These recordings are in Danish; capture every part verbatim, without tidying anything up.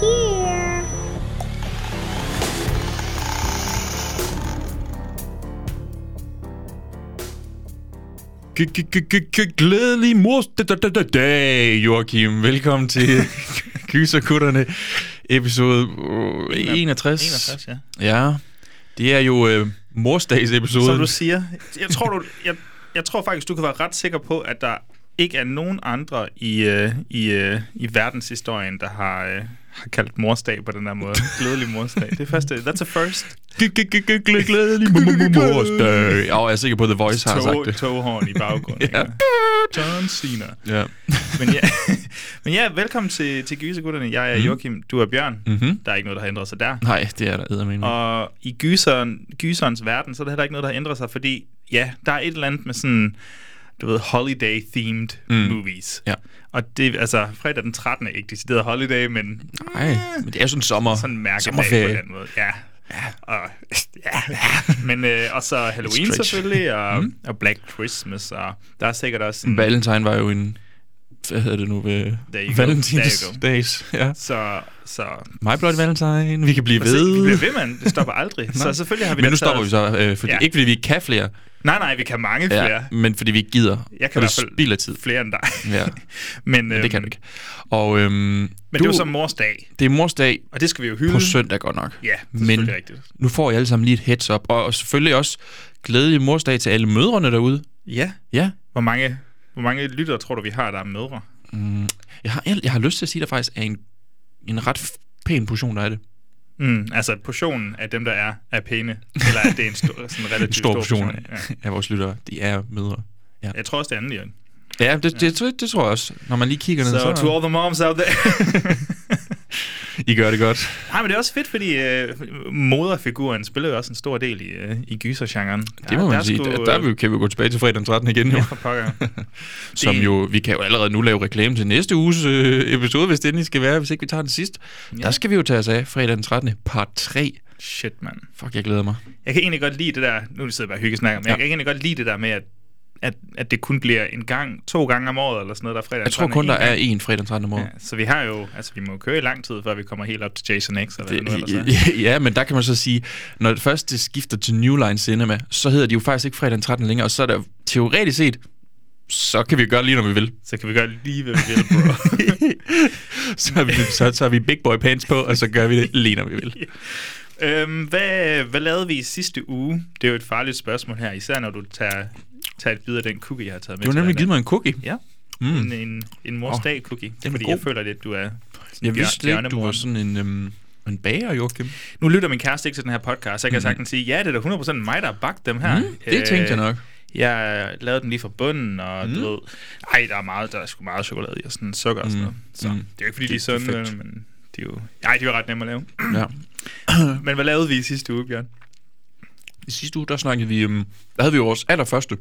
here. Glædelig mors dag, Joachim. Velkommen til Kyserkutterne, episode enogtres. enogtres, ja. Ja, det er jo øh, morsdagsepisoden. Som du siger. Jeg tror, du, jeg, jeg tror faktisk, du kan være ret sikker på, at der ikke er nogen andre i, øh, i, øh, i verdenshistorien, der har... Øh, har kaldt morsdag på den her måde. Glædelig morsdag. Det er første. That's a first. Glædelig morsdag. Og jeg er sikker på, The Voice har sagt det. Toghorn i baggrunden. John Cena. Ja. Men ja, men ja, velkommen til, til Gysergutterne. Jeg er Joachim, du er Bjørn. Mm-hmm. Der er ikke noget, der har ændret sig der. Nej, det er der eddermene. Og i gyseren, gyserens verden, så er der heller ikke noget, der har ændret sig, fordi ja, der er et eller andet med sådan... du ved, holiday-themed mm. movies. Ja. Og det, altså, fredag den trettende er ikke decideret holiday, men... Nej, mm, men det er jo sådan sommer. Sådan en mærkedag på den måde. Ja. Ja. Og, ja. Men, øh, og så Halloween Stretch. Selvfølgelig, og, mm. og Black Christmas, og der er sikkert også... En, Valentine var jo en... Hvad hedder det nu? Ved Valentines Days. Ja. Så, så... My Bloody Valentine, vi kan blive ved. Vi bliver ved, mand. Det stopper aldrig. Så selvfølgelig har vi... Men nu stopper vi så, øh, fordi, ja. Ikke fordi vi ikke kan flere. Nej, nej, vi kan mange flere. Ja, men fordi vi ikke gider. Jeg kan i hvert fald tid. Flere end dig. Ja. men, men det kan du ikke. Og, øhm, men du, det er jo så morsdag. Det er morsdag. Og det skal vi jo hylde. På søndag godt nok. Ja, det er men selvfølgelig rigtigt. Nu får I alle sammen lige et heads up. Og, og selvfølgelig også glædelig morsdag til alle mødrene derude. Ja. Ja. Hvor mange... Hvor mange lyttere tror du, vi har, der er mødre? Mm, jeg, har, jeg, jeg har lyst til at sige, at der faktisk er en, en ret pæn portion, der er det. Mm, altså portionen af dem, der er, er pæne, eller er det en stor, sådan relativt stor, stor portion, portion af, ja. af vores lyttere? De er mødre. Ja. Jeg tror også, det er andet. Ja, det, ja. Det, det, det tror jeg også. Når man lige kigger ned, so, så... Så to all the moms out there. I gør det godt. Nej, men det er også fedt, fordi øh, moderfiguren spiller jo også en stor del i, øh, i gysergenren. Det må ja, man der sige. Skulle, der, der kan vi jo gå tilbage til fredag den trettende igen nu. Ja, for pokker. Som det... jo, vi kan jo allerede nu lave reklame til næste uges øh, episode, hvis det endelig skal være, hvis ikke vi tager den sidste. Ja. Der skal vi jo tage os af fredag den trettende part tre. Shit, mand. Fuck, jeg glæder mig. Jeg kan egentlig godt lide det der, nu sidder jeg bare og hyggesnakker, men ja. Jeg kan egentlig godt lide det der med, at At, at det kun bliver en gang, to gange om året, eller sådan noget, der er fredag. Jeg tror kun, der er en fredag trettende om året. Ja, så vi har jo, altså vi må køre i lang tid, før vi kommer helt op til Jason X, eller det, noget, eller så. Ja, men der kan man så sige, når det første skifter til New Line Cinema, så hedder de jo faktisk ikke fredag trettende længere, og så er der teoretisk set, så kan vi gøre lige, når vi vil. Så kan vi gøre lige, hvad vi vil, bro. så, har vi, så tager vi Big Boy Pants på, og så gør vi det lige, når vi vil. Øhm, hvad, hvad lavede vi i sidste uge? Det er jo et farligt spørgsmål her, især når du tager... Tag et bid af den cookie, jeg har taget med. Du har nemlig givet mig en cookie. Ja, mm. en, en, en morsdag-cookie. Oh, fordi god. Jeg føler lidt, du er... Jeg vidste ikke, du var sådan en, øhm, en bager, Joachim. Nu lytter min kæreste ikke til den her podcast, så jeg kan mm. sagtens sige, ja, det er da hundrede procent mig, der har bagt dem her. Mm, det øh, tænkte jeg nok. Jeg lavede dem lige fra bunden, og mm. du ved... Ej, der er, meget, der er sgu meget chokolade i, og sådan sukker og sådan noget. Så mm. det er jo ikke, fordi det, de er sunde, men de er jo... Ej, de er jo ret nemme at lave. Ja. Men hvad lavede vi i sidste uge, Bjørn? I sidste uge, der snakkede vi, um, der havde vi jo vores allerførste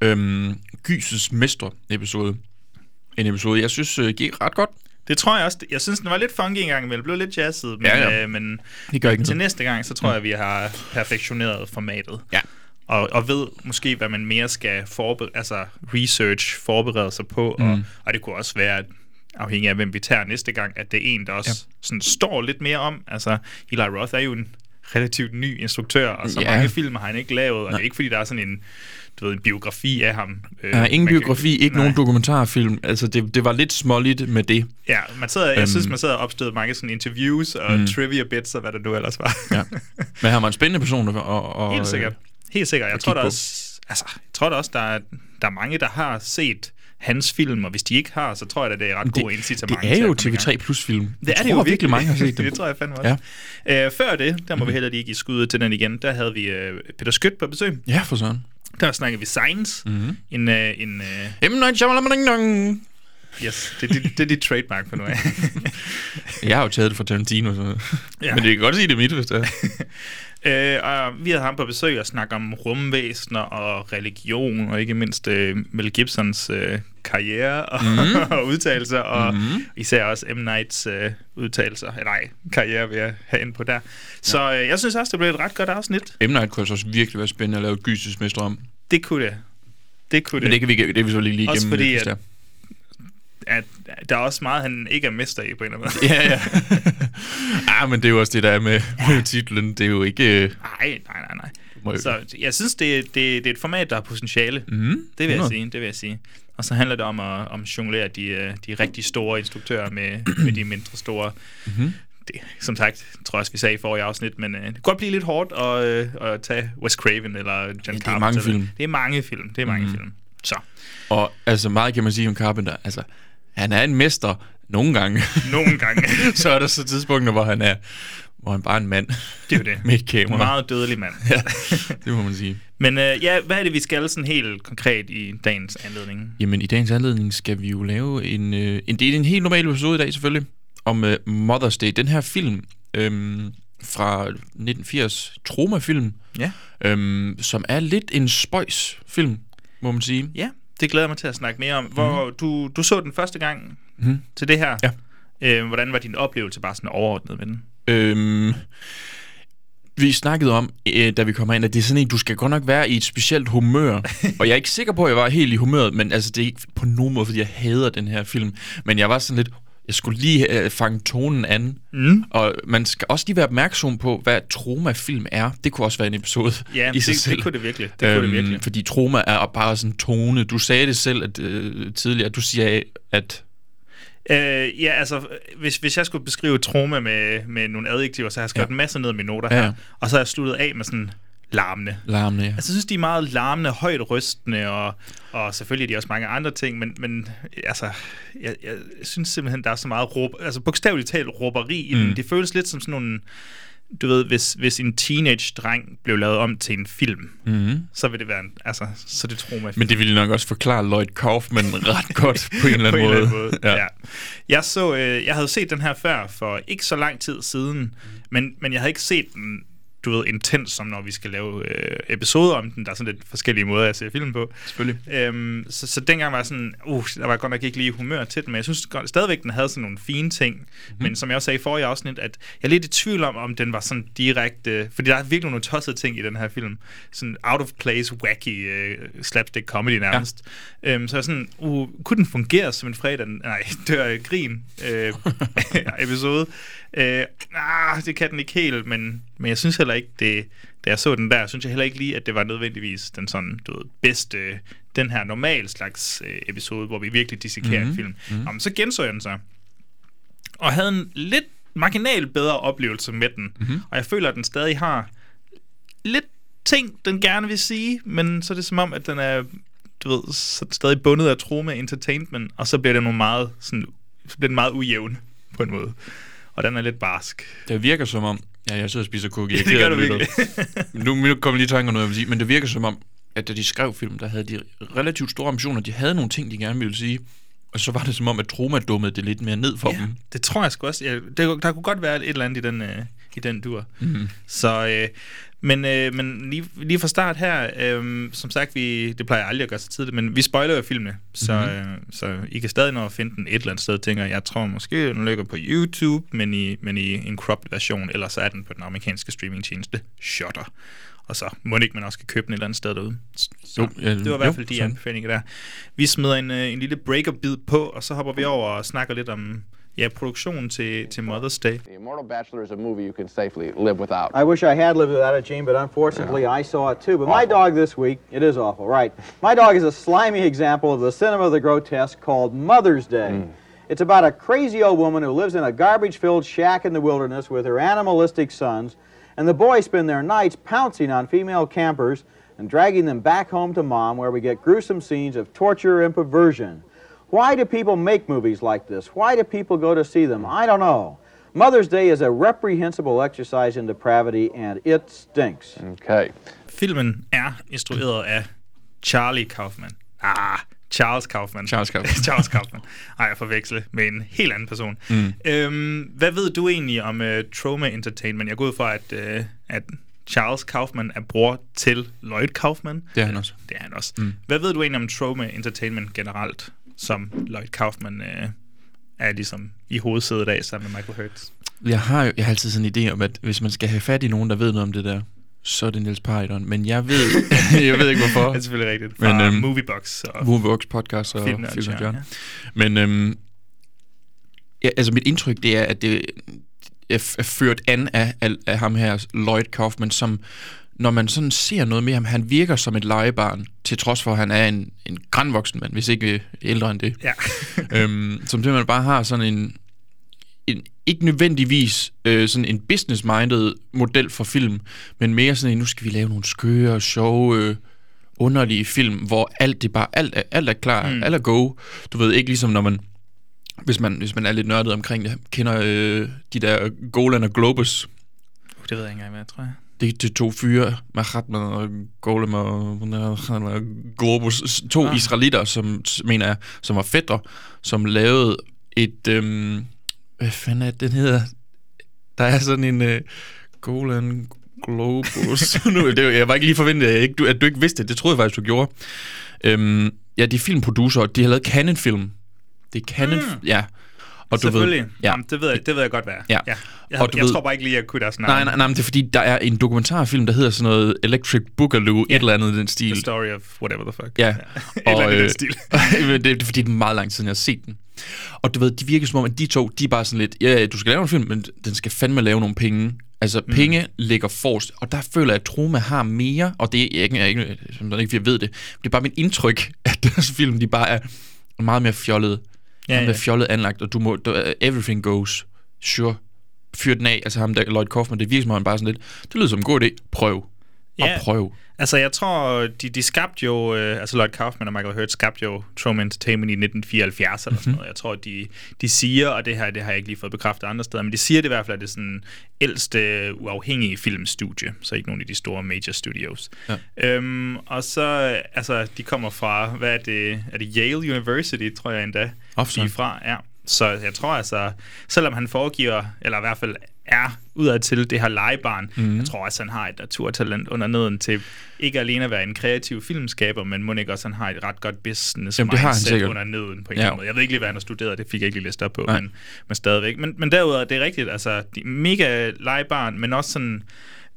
øhm, Gyses Mestre-episode. En episode, jeg synes, uh, gik ret godt. Det tror jeg også. Jeg synes, den var lidt funky engang imellem. Det blev lidt jazzet, men, ja, ja. Øh, men det gør ikke til noget. Næste gang, så tror mm. jeg, vi har perfektioneret formatet. Ja. Og, og ved måske, hvad man mere skal forberede, altså research, forberede sig på. Mm. Og, og det kunne også være... at afhængig af, hvem vi tager næste gang, at det er en, der også ja. Sådan, står lidt mere om. Altså, Eli Roth er jo en relativt ny instruktør, og så yeah. mange film har han ikke lavet, og nej. Det er ikke fordi, der er sådan en, du ved, en biografi af ham. Øh, ja, ingen biografi, kan, ikke nej. Nogen dokumentarfilm. Altså, det, det var lidt småligt med det. Ja, man sidder, um, jeg synes, man sad og opstødte mange sådan interviews og mm. trivia bits, og hvad det nu ellers var. Ja. Men han var en spændende person. Og, og, helt sikkert. Helt sikkert. Jeg tror der også, altså, jeg tror der også, der er, der er mange, der har set hans film, og hvis de ikke har, så tror jeg, at det er ret gode incitamenter. Det er jo T V tre plus film. Det jeg er det jo virkelig, virkelig mange har set dem. Det tror jeg fandme også. Ja. Øh, før det, der må vi heller lige give skud til den igen, der havde vi øh, Peter Skødt på besøg. Ja, for sådan. Der snakkede vi science. Mm-hmm. En... Øh, en øh... M. Night. Yes, det, det, det er dit trademark for nu af. Jeg har jo taget det fra Tarantino. Så. Ja. Men det kan godt sige, det er mit, hvis det er. Øh, og vi havde ham på besøg og snakke om rumvæsener og religion, og ikke mindst øh, Mel Gibsons øh, karriere og, mm. og udtalelser, og mm. især også M. Nights øh, udtalelser. Nej, karriere vil jeg have inde på der. Så øh, jeg synes også, det blev et ret godt afsnit. M. Night kunne også virkelig være spændende at lave gysesmestre om. Det kunne det. Det kunne det. Men det kan vi, det kan vi så lige lige igennem. Også fordi, at, at der er også meget, han ikke er mester i på en eller anden måde. Ja, ja. Ah, men det er jo også det, der er med, med titlen. Det er jo ikke... Uh... Nej, nej, nej, nej. Så jeg synes, det, det, det er et format, der har potentiale. Mm, det, vil jeg sige, det vil jeg sige. Og så handler det om at om jonglere de, de rigtig store instruktører med, med de mindre store... Mm-hmm. Det, som sagt, tror jeg også, vi sagde i forrige afsnit, men øh, det kan godt blive lidt hårdt at, øh, at tage Wes Craven eller John Carpenter. Ja, det er mange film. Det er mange film. Det er mange mm. film. Så. Og altså meget kan man sige om Carpenter. Altså, han er en mester nogle gange. Nogle gange. Så er der så tidspunkter, hvor han er, hvor han bare er en mand. Det er jo det. Med et kamera. En meget dødelig mand. Ja, det må man sige. Men øh, ja, hvad er det, vi skal sådan helt konkret i dagens anledning? Jamen, i dagens anledning skal vi jo lave en... Øh, en det er en helt normal episode i dag, selvfølgelig. Om uh, Mother's Day. Den her film øhm, fra nitten firs, Troma-film, ja. øhm, som er lidt en spøjs-film, må man sige. Ja, det glæder jeg mig til at snakke mere om. Hvor mm-hmm. du, du så den første gang mm-hmm. til det her. Ja. Øhm, hvordan var din oplevelse bare sådan overordnet med den? Øhm, vi snakkede om, øh, da vi kom ind, at det er sådan en, du skal godt nok være i et specielt humør. Og jeg er ikke sikker på, at jeg var helt i humøret, men altså, det er ikke på nogen måde, fordi jeg hader den her film. Men jeg var sådan lidt... Jeg skulle lige øh, fange tonen an. Mm. Og man skal også lige være opmærksom på, hvad tromafilm er. Det kunne også være en episode ja, i sig det, selv. Det kunne det virkelig. Det øhm, kunne det virkelig. Fordi troma er bare sådan en tone. Du sagde det selv at, øh, tidligere. Du siger, at... Øh, ja, altså, hvis, hvis jeg skulle beskrive troma med, med nogle adjektiver, så har jeg skrevet ja. en masse ned af mine noter ja. her. Og så har jeg sluttet af med sådan... Larmende. Larmende, ja. Altså, jeg synes, de er meget larmende, højt rystende, og, og selvfølgelig er de også mange andre ting, men, men altså, jeg, jeg synes simpelthen, der er så meget råb, altså bogstaveligt talt råberi i mm. den. Det føles lidt som sådan nogle, du ved, hvis, hvis en teenage-dreng blev lavet om til en film, mm. så vil det være en, altså, så det tror man. Men det ville nok også forklare Lloyd Kaufman ret godt på en eller anden måde. På en eller anden måde, ja. ja. Jeg så, øh, jeg havde set den her før, for ikke så lang tid siden, mm. men, men jeg havde ikke set den, du ved, intens, som når vi skal lave øh, episoder om den. Der er sådan lidt forskellige måder at se filmen på. Selvfølgelig. Øhm, så, så dengang var jeg sådan, uh, der var godt nok ikke lige humør til den, men jeg synes godt, stadigvæk, den havde sådan nogle fine ting. Mm-hmm. Men som jeg også sagde i forrige afsnit, at jeg er lidt i tvivl om, om den var sådan direkte, øh, fordi der er virkelig nogle tossede ting i den her film. Sådan out of place, wacky øh, slapstick comedy nærmest. Ja. Øhm, så jeg sådan, uh, kunne den fungere som en fredag? Nej, dør øh, grin øh, episode. Øh, ah, det kan den ikke helt, men, men jeg synes heller ikke, det, da jeg så den der, synes jeg heller ikke lige, at det var nødvendigvis den sådan, du ved, bedste, den her normal slags øh, episode, hvor vi virkelig dissekerer mm-hmm. en film. Mm-hmm. Jamen, så genså jeg den så, og havde en lidt marginal bedre oplevelse med den, mm-hmm. og jeg føler, at den stadig har lidt ting, den gerne vil sige, men så er det som om, at den er, du ved, så stadig bundet af Troma Entertainment, og så bliver det nogle meget, sådan, så bliver den meget ujævn på en måde. Og den er lidt barsk. Det virker som om... Ja, jeg sidder og spiser cookie. Ja, det gør du virkelig. nu, nu kommer lige tanker noget, jeg vil sige. Men det virker som om, at da de skrev film, der havde de relativt store ambitioner. De havde nogle ting, de gerne ville sige. Og så var det som om, at Troma dummede det lidt mere ned for ja, dem. Det tror jeg sgu også. Ja, det, der kunne godt være et eller andet i den, øh, i den dur. Mm-hmm. Så... Øh, Men, øh, men lige, lige fra start her, øh, som sagt, vi, det plejer jeg aldrig at gøre så tidligt, men vi spoiler jo filmene, så, mm-hmm. øh, så I kan stadig nå at finde den et eller andet sted, tænker jeg, tror måske, den ligger på YouTube, men i, men i en cropped version, eller så er den på den amerikanske streamingtjeneste Shudder. Og så må det ikke, man også kan købe den et eller andet sted derude. Så, jo, øh, det var i hvert fald jo, de anbefalinger der. Vi smider en, øh, en lille breaker-bid på, og så hopper vi over og snakker lidt om... Ja, produktion til, til Mother's Day. The Immortal Bachelor is a movie you can safely live without. I wish I had lived without it, Gene, but unfortunately yeah. I saw it too. But awful. My dog this week, it is awful, right? My dog is a slimy example of the cinema of the grotesque called Mother's Day. Mm. It's about a crazy old woman who lives in a garbage-filled shack in the wilderness with her animalistic sons, and the boys spend their nights pouncing on female campers and dragging them back home to mom, where we get gruesome scenes of torture and perversion. Why do people make movies like this? Why do people go to see them? I don't know. Mother's Day is a reprehensible exercise in depravity, and it stinks. Okay. Filmen er instrueret af Charlie Kaufman. Ah, Charles Kaufman. Charles Kaufman. Charles Kaufman. Ej, jeg forveksle med en helt anden person. Mm. Øhm, hvad ved du egentlig om uh, Troma Entertainment? Jeg går ud fra, at, uh, at Charles Kaufman er bror til Lloyd Kaufman. Det er han også. Det er han også. Mm. Hvad ved du egentlig om Troma Entertainment generelt, som Lloyd Kaufman øh, er ligesom i hovedsædet af sammen med Michael Hertz? Jeg har jo jeg har altid sådan en idé om, at hvis man skal have fat i nogen, der ved noget om det der, så er det Niels Python, men jeg ved, jeg ved ikke hvorfor. Det er selvfølgelig rigtigt. Fra men, øhm, Moviebox og Moviebox podcast og Film Nørd Jørgen. Ja. Men øhm, ja, altså mit indtryk det er, at det er ført an af, af, af ham her, Lloyd Kaufman, som når man sådan ser noget med ham, han virker som et legebarn, til trods for, at han er en, en grandvoksen mand, hvis ikke ældre end det. Ja. øhm, som simpelthen bare har sådan en, en ikke nødvendigvis øh, sådan en business-minded model for film, men mere sådan en, nu skal vi lave nogle skøre, sjove, øh, underlige film, hvor alt det bare, alt er, alt er klar, mm. alt er go. Du ved ikke ligesom, når man Hvis man, hvis man er lidt nørdet omkring det, kender øh, de der Golan og Globus. Uh, det ved jeg ikke engang, hvad jeg tror. Jeg. Det, det er to fyre, Mahatma og Golem og Globus. To ah. israelitter, som mener jeg, som var fætre, som lavede et... Øhm, hvad fanden er det, den hedder? Der er sådan en øh, Golan Globus. nu, det, jeg var ikke lige forventet, at, jeg ikke, at du ikke vidste det. Det troede jeg faktisk, du gjorde. Øhm, ja, de filmproducerer, de har lavet Canon-film. Det kan mm. f- ja. Og du ved, ja. Jamen, det ved jeg, det ved jeg godt være. Ja. Ja. Jeg, og du jeg ved, tror bare ikke lige at jeg kunne deres navn. Nej, nej, nej, men det er fordi der er en dokumentarfilm der hedder sådan noget Electric Boogaloo, yeah. et eller andet i den stil. The story of whatever the fuck. Ja. Ja. Et og, eller andet i den stil. det, det er fordi det er meget lang tid siden jeg har set den. Og du ved, de virker som om at de to, de er bare sådan lidt, ja, du skal lave en film, men den skal fandme lave nogle penge. Altså mm. penge ligger forrest, og der føler jeg at Troma har mere, og det er ikke jeg ikke som ikke jeg ved det. Det er bare mit indtryk at deres film, de bare er meget mere fjollet. Ja, han er ja. fjollet anlagt, og du må, du, everything goes, sure, fyr den af, altså ham der, Lloyd Kaufman, det virker som han bare sådan lidt, det lyder som en god idé, prøv, ja, og prøv. Altså jeg tror, de, de skabte jo, øh, altså Lloyd Kaufman og Michael Hertz skabte jo Troma Entertainment i nitten fireoghalvfjerds eller sådan noget, jeg tror de, de siger, og det her det har jeg ikke lige fået bekræftet andre steder, men de siger det i hvert fald, at det er sådan ældste uafhængige filmstudie, så ikke nogen af de store major studios. Ja. Øhm, og så, altså de kommer fra, hvad er det, er det Yale University, tror jeg endda. Fra, ja. Så jeg tror altså, selvom han foregiver, eller i hvert fald er udadtil det her legebarn, mm. jeg tror også, han har et naturtalent under neden til ikke alene at være en kreativ filmskaber, men må ikke også, han har et ret godt business Jamen, mindset under neden på en ja. måde. Jeg ved ikke lige, hvad han har studeret, det fik jeg ikke lige læst op på, men, men stadigvæk. Men, men derudover, det er rigtigt, altså de mega legebarn, men også sådan...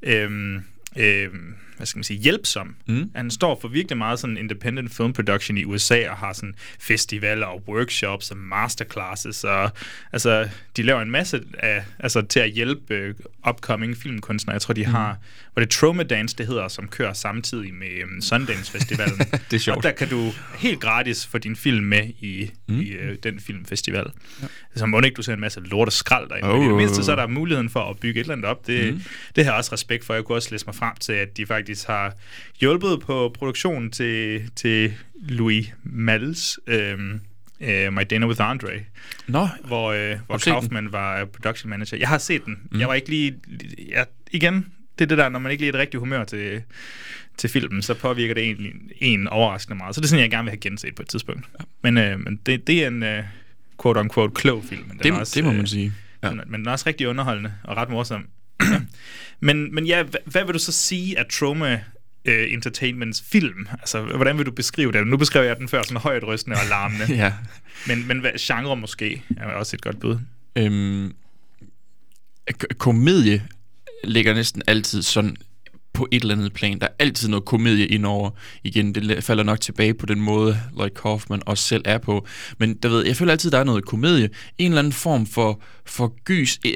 Øhm, øhm, hvad skal man sige, hjælpsom. Mm. Han står for virkelig meget sådan independent film production i U S A og har sådan festivaler og workshops og masterclasses og altså de laver en masse af altså til at hjælpe upcoming filmkunstnere. Jeg tror de mm. har, hvor det Tromadance det hedder, som kører samtidig med um, Sundance festivalen. Det er sjovt. Og der kan du helt gratis få din film med i, mm. i uh, den filmfestival. Ja. Så må ikke du ser en masse lort og skrald derinde. Oh. Men i det mindste så er der muligheden for at bygge et eller andet op. Det, mm. det har jeg også respekt for. Jeg kunne også læse mig frem til at de faktisk har hjulpet på produktionen til, til Louis Malles øhm, øh, My Dinner with Andre, no, hvor, øh, hvor Kaufman var production manager. Jeg har set den. Mm. Jeg var ikke lige... Jeg, igen, det er det der, når man ikke lige er et rigtigt humør til, til filmen, så påvirker det egentlig en overraskende meget. Så det er sådan, jeg gerne vil have genset på et tidspunkt. Ja. Men, øh, men det, det er en øh, quote-unquote klog film. Men det, er også, det må man sige. Ja. Den, men den er også rigtig underholdende og ret morsom. Ja. Men, men ja, hvad, hvad vil du så sige at Troma øh, Entertainments film? Altså, hvordan vil du beskrive det? Nu beskrev jeg den før sådan højt rystende og larmende. ja. Men, men hvad, genre måske er også et godt bud. Øhm, k- komedie ligger næsten altid sådan på et eller andet plan. Der er altid noget komedie indover. Igen, det falder nok tilbage på den måde, Lloyd Kaufman også selv er på. Men der ved, jeg føler altid, der er noget komedie. En eller anden form for, for gys... Øh,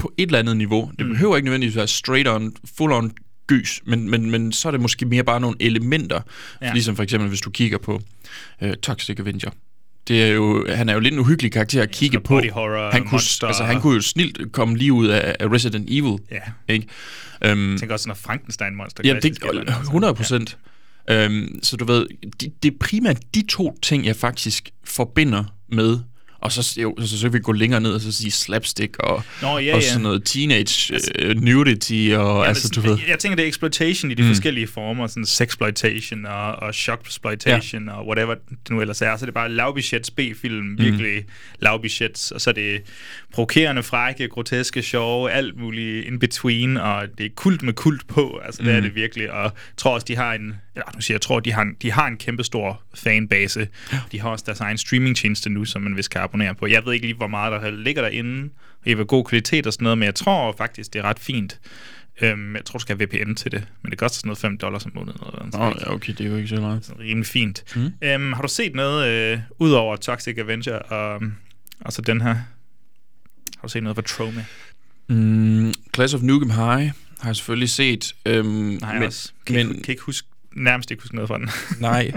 på et eller andet niveau. Det behøver ikke nødvendigvis være straight on, full on gys, men, men, men så er det måske mere bare nogle elementer, ja. Ligesom for eksempel, hvis du kigger på øh, Toxic Avenger. Det er jo, han er jo lidt en uhyggelig karakter at kigge på. Han kunne, altså, han kunne jo snilt komme lige ud af, af Resident Evil. Ja. Ikke? Um, Jeg tænker også sådan noget Frankenstein-monster. Ja, det hundrede procent. Ja. Um, så du ved, det er primært de to ting, jeg faktisk forbinder med Og så, jo, så søgte vi at gå længere ned og så sige slapstick og, Nå, ja, og sådan ja. noget teenage altså, nudity. Og, ja, altså, du ved. Jeg, jeg tænker, det er exploitation i de mm. forskellige former. Sådan sexploitation og, og shockploitation ja. og whatever det nu ellers er. Så det er bare lavbudgets B-film, virkelig mm. lavbudgets. Og så er det provokerende, frække, groteske, sjove, alt muligt in between. Og det er kult med kult på, altså mm. det er det virkelig. Og jeg tror også, de har en, eller, nu siger, jeg tror, de har en, de har en kæmpe stor fanbase. De har også deres egen streamingtjeneste nu, som man vist kan abonnere på. Jeg ved ikke lige, hvor meget der ligger derinde, og hvor god kvalitet og sådan noget, men jeg tror faktisk, det er ret fint. Øhm, jeg tror, du skal have V P N til det, men det koster sådan noget fem dollars om måneden. Åh, oh, okay, det er jo ikke så meget. Sådan rimelig fint. Mm. Øhm, har du set noget, øh, ud over Toxic Avenger og, og så den her? Har du set noget fra Troma? Mm, Class of Nukem High har jeg selvfølgelig set. Øhm, Nej, men, også. Kan, men, ikke, kan ikke huske, nærmest ikke huske noget fra den. Nej.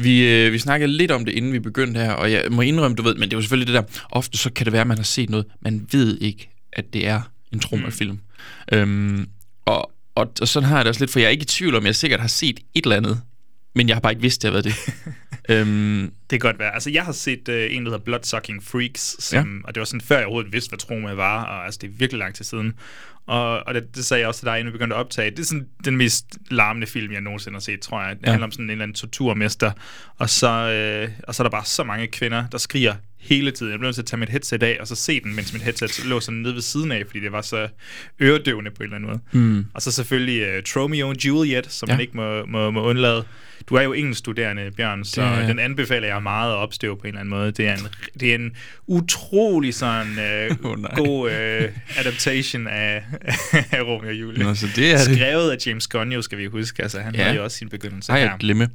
Vi, øh, vi snakkede lidt om det, inden vi begyndte her, og jeg må indrømme, du ved, men det er jo selvfølgelig det der, ofte så kan det være, at man har set noget, man ved ikke, at det er en Troma-film. Mm. Øhm, og, og, og sådan har jeg det også lidt, for jeg er ikke i tvivl om, jeg sikkert har set et eller andet, men jeg har bare ikke vidst, det har været det. øhm, det kan godt være. Altså, jeg har set øh, en, der hedder Bloodsucking Freaks, som, ja. og det var sådan, før jeg overhovedet vidste, hvad Troma var, og altså, det er virkelig lang tid siden. Og, og det, det sagde jeg også til dig, inden vi begyndte at optage. Det er sådan den mest larmende film, jeg nogensinde har set, tror jeg. Det ja. handler om sådan en eller anden torturmester. Og så, øh, og så er der bare så mange kvinder, der skriger hele tiden. Jeg blev nødt til at tage mit headset af, og så se den, mens mit headset lå sådan nede ved siden af, fordi det var så øredøvende på en eller anden måde. Mm. Og så selvfølgelig uh, Tromeo og Juliet, som ja. man ikke må, må, må undlade. Du er jo engelskstuderende, Bjørn, så det, ja. den anbefaler jeg meget at opstøve på en eller anden måde. Det er en, det er en utrolig sådan øh, oh, god øh, adaptation af, af Romeo og Julie. Nå, så det er skrevet det. af James Gunn, skal vi huske. Altså, han ja. havde jo også sin begyndelse. Ej, jeg glemme.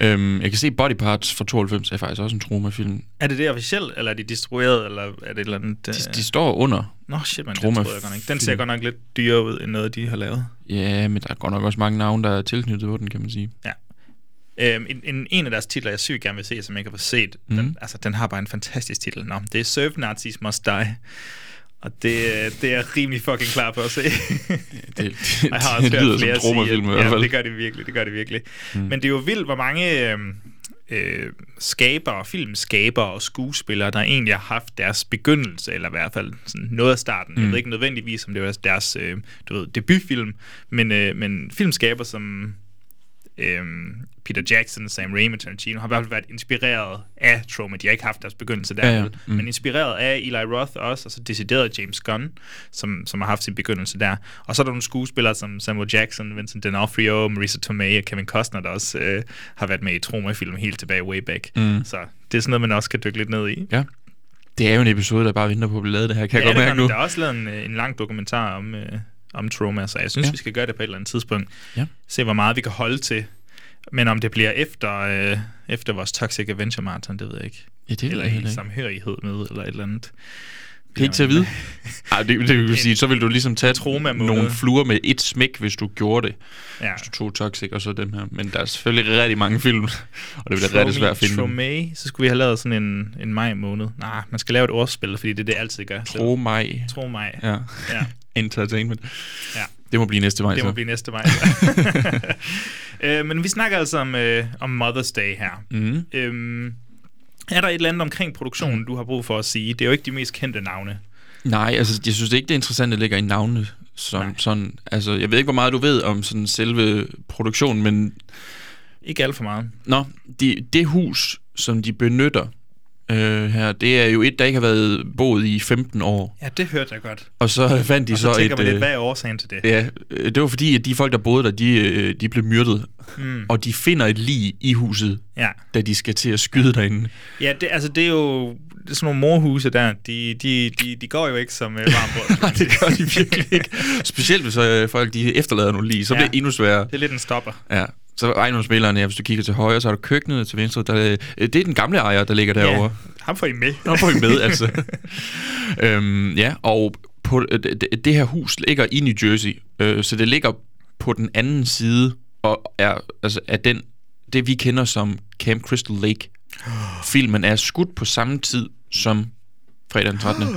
Øhm, jeg kan se Body Parts fra tooghalvfems er faktisk også en Troma-film. Er det det officielt, eller er de distribueret, eller er det et eller andet? Uh... De, de står under. Nå shit, man, det tror jeg godt ikke. Den ser godt nok lidt dyrere ud, end noget, de har lavet. Ja, men der er godt nok også mange navne, der er tilknyttet på den, kan man sige. Ja. Øhm, en, en, en af deres titler, jeg sygt gerne vil se, som jeg ikke har set, mm. den, altså, den har bare en fantastisk titel. Nå, det er Surf Nazis Must Die. Og det, det er jeg rimelig fucking klar på at se. det, det, jeg har også det lyder flere som Troma-film i hvert fald. Ja, det gør det virkelig, det gør det virkelig. Mm. Men det er jo vildt, hvor mange øh, øh, skabere, filmskabere og skuespillere, der egentlig har haft deres begyndelse, eller i hvert fald sådan noget af starten. Mm. Jeg ved ikke nødvendigvis, om det var deres øh, du ved, debutfilm, men, øh, men filmskaber som... Øhm, Peter Jackson, Sam Raimi, Tarantino har i hvert fald været inspireret af Troma. De har ikke haft deres begyndelse der, ja, ja. Mm. men inspireret af Eli Roth også, og så decideret James Gunn, som, som har haft sin begyndelse der. Og så er der nogle skuespillere som Samuel Jackson, Vincent D'Onofrio, Marisa Tomei og Kevin Costner, der også øh, har været med i Troma-filmen helt tilbage way back. Mm. Så det er sådan noget, man også kan dykke lidt ned i. Ja. Det er jo en episode, der bare venter på at blive lavet det her. Kan ja, jeg godt mærke nu? Der er også lavet en, en lang dokumentar om... Øh, om Troma, så jeg synes, ja. vi skal gøre det på et eller andet tidspunkt. Ja. Se, hvor meget vi kan holde til. Men om det bliver efter, øh, efter vores Toxic Avenger Marathon, det ved jeg ikke. Ja, det eller helt samhørighed med, eller et eller andet. Det er ikke til at vide. Ej, det, det vil en, sige, så vil du ligesom tage nogle fluer med et smæk, hvis du gjorde det. Ja. Hvis du tog Toxic og så dem her. Men der er selvfølgelig rigtig mange film, og det bliver Troma, rigtig svært at finde. Troma, så skulle vi have lavet sådan en, en maj måned. Nej, man skal lave et ordspil, fordi det er det, jeg altid gør. Troma. Troma. Ja. ja. Entertainment. Ja. Det må blive næste vej. Det så. må blive næste vej. øh, men vi snakker altså om, øh, om Mother's Day her. Mm. Øhm, er der et eller andet omkring produktionen, du har brug for at sige? Det er jo ikke de mest kendte navne. Nej, altså jeg synes det ikke, det interessante ligger i navnene. Som sådan, altså, jeg ved ikke, hvor meget du ved om sådan selve produktionen, men... Ikke alt for meget. Nå, de, det hus, som de benytter, Øh, her, det er jo et, der ikke har været boet i femten år. Ja, det hørte jeg godt. Og så fandt de og så, så tænker et... tænker man lidt, hvad er årsagen til det? Ja, det var fordi, at de folk, der boede der, de, de blev myrdet. Mm. Og de finder et lig i huset, ja. da de skal til at skyde derinde. Ja, det, altså det er jo det er sådan nogle morhuse der, de, de, de, de går jo ikke som øh, varmbrød. Nej, det gør de virkelig ikke. Specielt hvis øh, folk de efterlader nogle lig, så ja. bliver det endnu sværere. Det er lidt en stopper. Ja. Så ejendomsmæglerne, ja, hvis du kigger til højre, så er der køkkenet til venstre. Der, det er den gamle ejer, der ligger derovre. Ja, ham får I med. Ham får I med, altså. øhm, ja, og på, det, det her hus ligger i New Jersey, øh, så det ligger på den anden side og er, altså, er den, det, vi kender som Camp Crystal Lake. Filmen er skudt på samme tid som fredag den trettende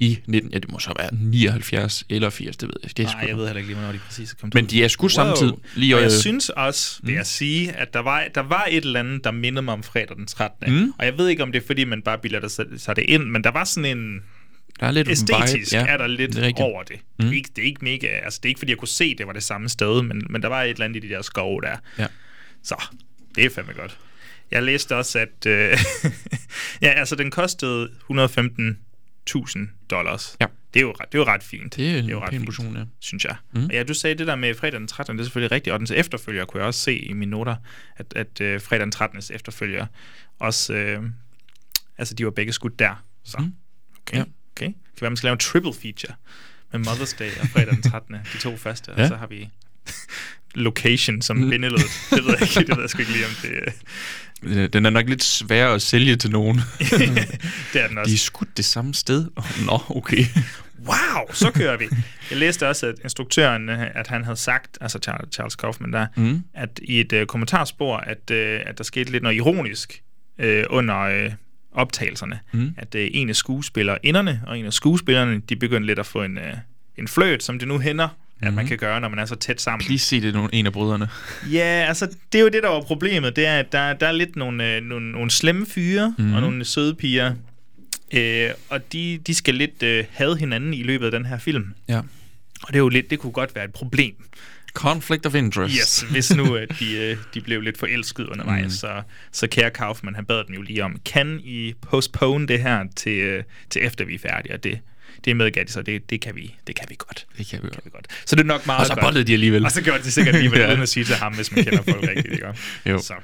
i nitten ja, det må så være nioghalvfjerds eller firs, det ved jeg. Det nej, jeg ved heller ikke lige, hvornår de præcis kom til. Men de er skudt wow. samtidig. Lige og jeg øh... synes også, vil jeg sige, at der var, der var et eller andet, der mindede mig om fredag den trettende Mm. Og jeg ved ikke, om det er, fordi man bare bilder sig det ind, men der var sådan en... Der er lidt æstetisk vibe, ja, er der lidt det er over det. Mm. Det, er ikke, det er ikke mega... Altså, det er ikke, fordi jeg kunne se, at det var det samme sted, men, men der var et eller andet i de der skove der. Ja. Så, det er fandme godt. Jeg læste også, at... Øh, ja, altså, den kostede et hundrede og femten tusind dollars Ja. Det er jo ret, det er jo ret fint. Det er, det er jo en pæn portion, ja. Synes jeg. Mm. Og ja, du sagde det der med fredag den trettende, det er selvfølgelig rigtigt. Og den efterfølger kunne jeg også se i mine noter, at, at øh, fredag den trettende efterfølger også... Øh, altså, de var begge skudt der. Så, mm. okay. Ja. Okay. Det kan være, man skal lave en triple feature med Mother's Day og fredag den trettende De to første, ja. Og så har vi location som bindelød. Det ved jeg ikke, det ved jeg sgu ikke lige om det. Den er nok lidt svær at sælge til nogen. Det er den også. De er skudt det samme sted. Oh, nå, okay. Wow, så kører vi. Jeg læste også, at instruktøren, at han havde sagt, altså Charles Kaufman der, mm. at i et uh, kommentarspor, at, uh, at der skete lidt noget ironisk uh, under... Uh, optagelserne, mm. at øh, en af skuespillerinderne og en af skuespillerne, de begyndte lidt at få en, øh, en fløjt, som det nu hænder, mm. at man kan gøre, når man er så tæt sammen. Please se det, nogle, en af brødrene. Ja, altså, det er jo det, der var problemet, det er, at der, der er lidt nogle, øh, nogle, nogle slemme fyre mm. og nogle søde piger, øh, og de, de skal lidt øh, hade hinanden i løbet af den her film. Ja. Og det er jo lidt, det kunne godt være et problem. Conflict of interest. Yes, hvis nu at de, de blev lidt forelsket undervejs, mm. så, så kære Kaufman, han bad dem jo lige om, kan I postpone det her til, til efter vi er færdige, og det, det medgav de så, det, det, kan vi, det kan vi godt. Det kan vi, det kan vi godt. Så det er nok meget godt. Og så bollede de alligevel. Og så gjorde de sikkert alligevel, uden at sige til ham, hvis man kender folk rigtigt, ikke? Jo. Så.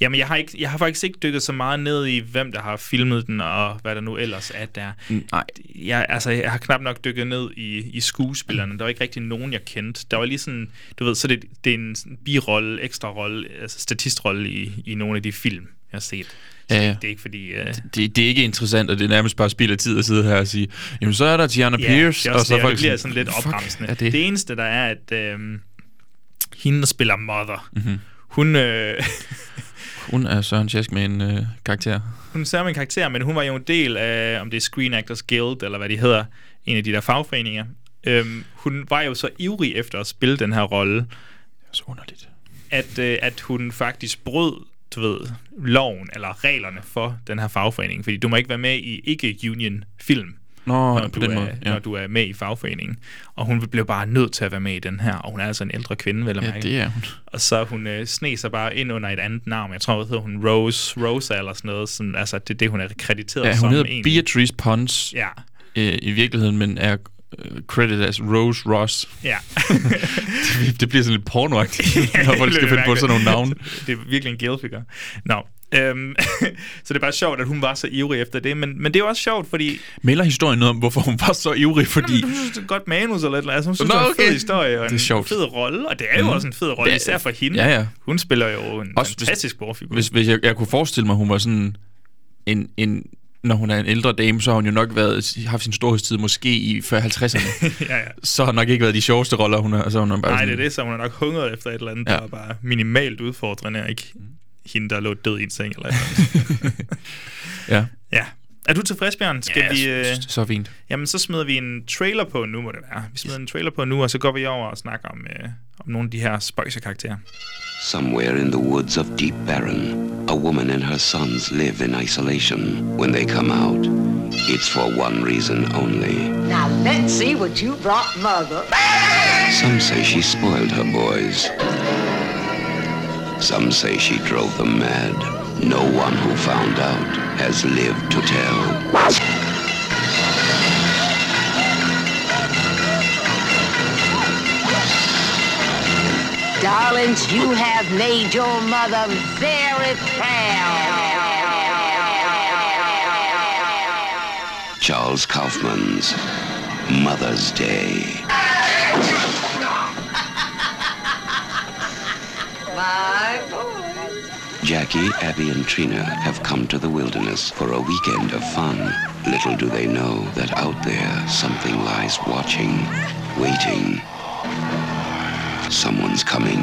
Jamen, jeg har, ikke, jeg har faktisk ikke dykket så meget ned i, hvem der har filmet den, og hvad der nu ellers er der. Nej. Jeg, altså, jeg har knap nok dykket ned i, i skuespillerne. Der var ikke rigtig nogen, jeg kendte. Der var lige sådan, du ved, så det, det er en birolle, ekstra rolle, altså statistrolle i, i nogle af de film, jeg har set. Ja, ja. Det er ikke fordi... Uh... Det, det er ikke interessant, og det er nærmest bare spild af tid at sidde her og sige, jamen, så er der Tiana ja, Pierce, og så det, og det bliver sådan lidt opremsende. Det? det eneste, der er, at øh, hende, der spiller Mother, mm-hmm. hun... Øh, Hun er Søren Tjesk med en øh, karakter. Hun er Søren med en karakter, men hun var jo en del af, om det er Screen Actors Guild, eller hvad de hedder, en af de der fagforeninger. Øhm, hun var jo så ivrig efter at spille den her rolle. Det er så underligt. At, øh, at hun faktisk brød, du ved, loven, eller reglerne for den her fagforening. Fordi du må ikke være med i ikke-union-film, Nå, når, på du den er, måde, ja. når du er med i fagforeningen. Og hun blev bare nødt til at være med i den her, og hun er altså en ældre kvinde, vel og mærke. Ja, det er hun. Og så hun øh, sneg sig bare ind under et andet navn. Jeg tror, det hedder hun Rose, Rosa eller sådan noget. Sådan, altså, det er det, hun er krediteret ja, som. Ja, hun hedder egentlig. Beatrice Pons ja. øh, i virkeligheden, men er øh, credited as Rose Ross. Ja. det, det bliver sådan lidt pornoagtigt, ja, når folk skal finde på sådan nogle navne. Det er virkelig en guilt-figure. Nå. No. Så det er bare sjovt, at hun var så ivrig efter det. Men, men det er også sjovt, fordi... Melder historien noget om, hvorfor hun var så ivrig, fordi... Jamen, du synes, det er et godt manus eller et eller andet. Hun synes, Nå, okay. det var en fed historie og en fed rolle. Og det er jo mm. også en fed rolle, især for hende. Ja, ja. Hun spiller jo en også, fantastisk borfigur. Hvis, hvis jeg, jeg kunne forestille mig, hun var sådan en... en når hun er en ældre dame, så har hun jo nok været, haft sin storhedstid måske i fyrre halvtredserne ja, ja. Så har nok ikke været de sjoveste roller, hun har. Så nej, det er det, så hun er nok hungret efter et eller andet, ja. Der er bare minimalt udfordrende, ikke? Hende, der lå død i en seng eller noget. ja. ja. Er du tilfreds, Bjørn? Skal ja, vi, øh... så fint. Jamen, så smider vi en trailer på nu, må det være. Vi smider yes. en trailer på nu, og så går vi over og snakker om, øh, om nogle af de her spøjse karakterer. Somewhere in the woods of Deep Barren, a woman and her sons live in isolation. When they come out, it's for one reason only. Now let's see what you brought, mother. Some say she spoiled her boys. Some say she drove them mad. No one who found out has lived to tell. Darlings, you have made your mother very proud. Charles Kaufman's Mother's Day. Jackie, Abby, and Trina have come to the wilderness for a weekend of fun. Little do they know that out there something lies watching, waiting. Someone's coming.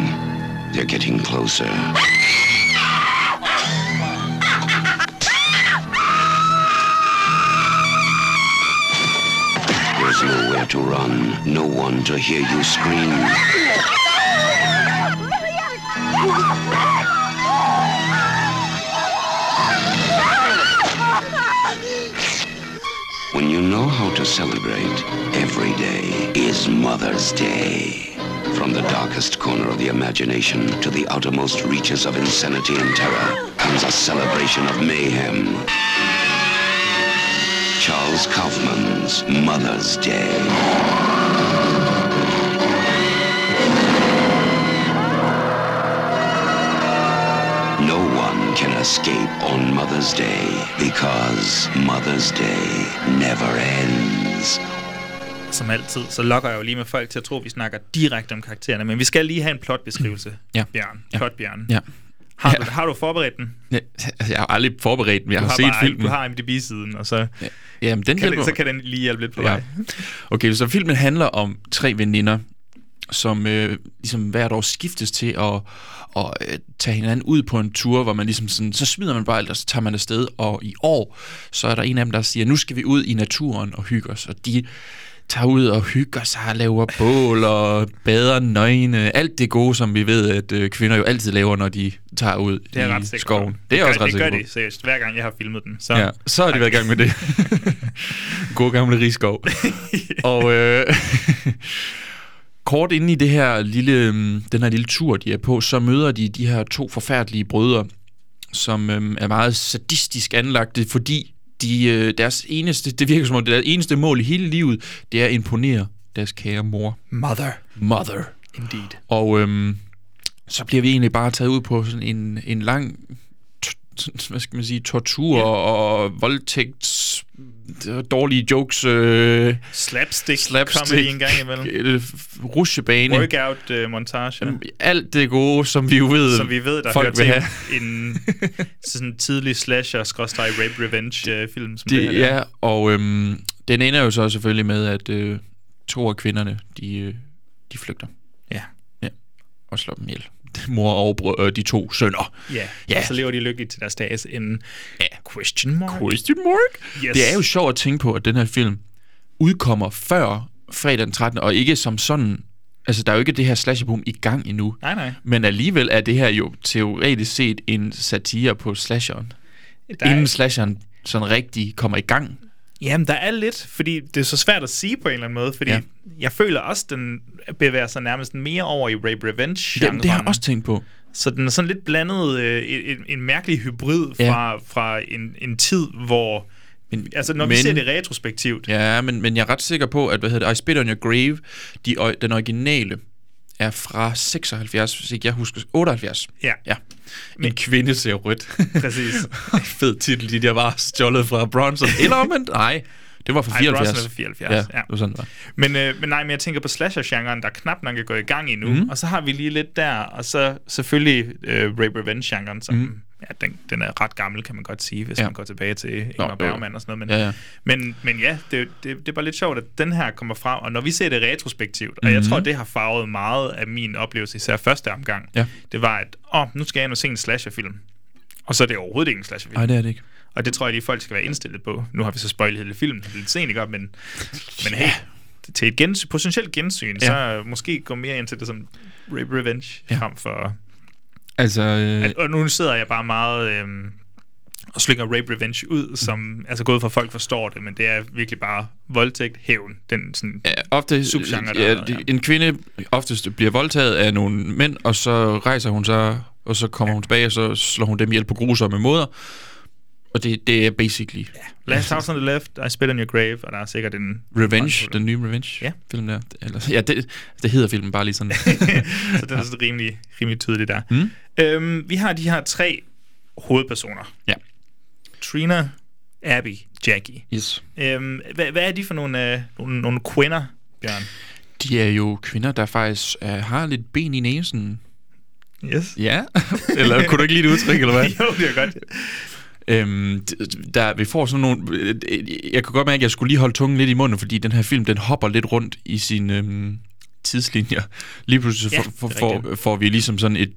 They're getting closer. nowhere to run, no one to hear you scream. When you know how to celebrate, every day is Mother's Day. From the darkest corner of the imagination to the outermost reaches of insanity and terror comes a celebration of mayhem. Charles Kaufman's Mother's Day. No one can escape on Mother's Day because Mother's Day never ends. Som altid, så lokker jeg jo lige med folk til at tro, at vi snakker direkte om karaktererne, men vi skal lige have en plotbeskrivelse, ja. Bjørn. Ja. Plotbjørn. Ja. Har du, ja. har du forberedt den? Jeg, jeg har aldrig forberedt den, jeg du har, har set bare, filmen. Du har IMDb-siden, og så, ja. Jamen, den kan den, så kan den lige hjælpe lidt på vej. Ja. Okay, så filmen handler om tre veninder, som øh, ligesom hvert år skiftes til at, at øh, tage hinanden ud på en tur, hvor man ligesom sådan, så smider man bare alt, og så tager man afsted, og i år, så er der en af dem, der siger, nu skal vi ud i naturen og hygge os, og de tager ud og hygger sig og laver bål og bader nøgne. Alt det gode, som vi ved, at øh, kvinder jo altid laver, når de tager ud i ret skoven. Det, det er også ret sikkert. Det gør de, seriøst. Hver gang jeg har filmet den. Så, ja, så er de været i gang med det. God gamle rigskov. Og øh, kort inde i det her lille, den her lille tur, de er på, så møder de de her to forfærdelige brødre, som øh, er meget sadistisk anlagte, fordi De, deres eneste, det virker som om, deres eneste mål i hele livet, det er at imponere deres kære mor. Mother. Mother. Indeed. Og øhm, så bliver vi egentlig bare taget ud på sådan en, en lang, hvad skal man sige, tortur, yeah, og voldtægts, dårlige jokes. Øh, slapstick, slapstick comedy en gang imellem. Rushebane. Workout øh, montage. Alt det gode, som vi jo ved, som vi ved der folk vil have. En sådan tidlig slasher-rape-revenge-film. Øh, det, det ja, og øhm, den ender jo så selvfølgelig med, at øh, to af kvinderne, de, øh, de flygter. Ja. Ja. Og slår dem ihjel. Mor og brød, de to sønner. Ja, ja, så lever de lykkeligt til deres dages ende. Ja. Question mark. Question mark? Yes. Det er jo sjovt at tænke på, at den her film udkommer før fredag den trettende, og ikke som sådan. Altså, der er jo ikke det her slasherboom i gang endnu. Nej, nej. Men alligevel er det her jo teoretisk set en satire på slasheren. Der inden er... slasheren sådan rigtig kommer i gang. Jamen, der er lidt, fordi det er så svært at sige på en eller anden måde, fordi ja, jeg føler også, den bevæger sig nærmest mere over i rape-revenge-genren. Det, det har jeg også tænkt på. Så den er sådan lidt blandet, øh, en, en mærkelig hybrid fra, ja, fra en, en tid, hvor... Men, altså, når men, vi ser det retrospektivt... Ja, men, men jeg er ret sikker på, at hvad hedder det, I Spit on Your Grave, de, den originale, er fra seksoghalvfjerds, hvis ikke jeg husker, otteoghalvfjerds. Ja. Ja. En men, kvinde ser rødt. Præcis. Fed titel, de der var stjålet fra Bronson. Eller omvendt, nej, det var fra fireoghalvfjerds. Nej, Bronson var fra fireoghalvfjerds, ja, ja. Det var sådan, det var. Men, øh, men nej, men jeg tænker på slasher-genren, der knap nok er gået i gang endnu, mm. og så har vi lige lidt der, og så selvfølgelig øh, rape-revenge-genren, som... Mm. Ja, den, den er ret gammel, kan man godt sige, hvis ja. man går tilbage til Ingmar Bergman og sådan noget. Men ja, ja. Men, men ja det, det, det er bare lidt sjovt, at den her kommer fra, og når vi ser det retrospektivt, og mm-hmm. jeg tror, det har farvet meget af min oplevelse, især første omgang, ja. det var, at åh, nu skal jeg nu se en slasherfilm. Og så er det overhovedet ikke en slasherfilm. Nej, det er det ikke. Og det tror jeg, at de folk skal være indstillet på. Nu har vi så spoilet hele filmen, det er lidt sent, ikke op, men, men hey, til et gensyn, potentielt gensyn, ja. så måske gå mere ind til det som revenge ja. frem for... Altså, øh... at, og nu sidder jeg bare meget øh, og slynger rape revenge ud, som mm. altså gået fra folk forstår det, men det er virkelig bare voldtægt, hævn, den sådan ja, ofte, subgenre. Ja, der, ja. En kvinde oftest bliver voldtaget af nogle mænd, og så rejser hun sig, og så kommer ja. hun tilbage, og så slår hun dem ihjel på grusomme måder. Og det, det er basically... Yeah. Last House on the Left, I Spit on Your Grave, og der er sikkert en... Revenge, den nye Revenge-film yeah. der. Eller, ja, det, det hedder filmen bare lige sådan. Så den er sådan rimelig, rimelig tydelig der. Mm. Øhm, vi har de her tre hovedpersoner. Ja. Trina, Abby, Jackie. Yes. Øhm, hvad, hvad er de for nogle, øh, nogle, nogle kvinder, Bjørn? De er jo kvinder, der faktisk øh, har lidt ben i næsen. Yes. Ja. Eller kunne du ikke lide det udtryk, eller hvad? Jo, det er godt. Øhm, der, vi får sådan nogle, jeg kan godt mærke, at jeg skulle lige holde tungen lidt i munden, fordi den her film, den hopper lidt rundt i sine øhm, tidslinjer. Lige pludselig ja, får, får, får vi ligesom sådan et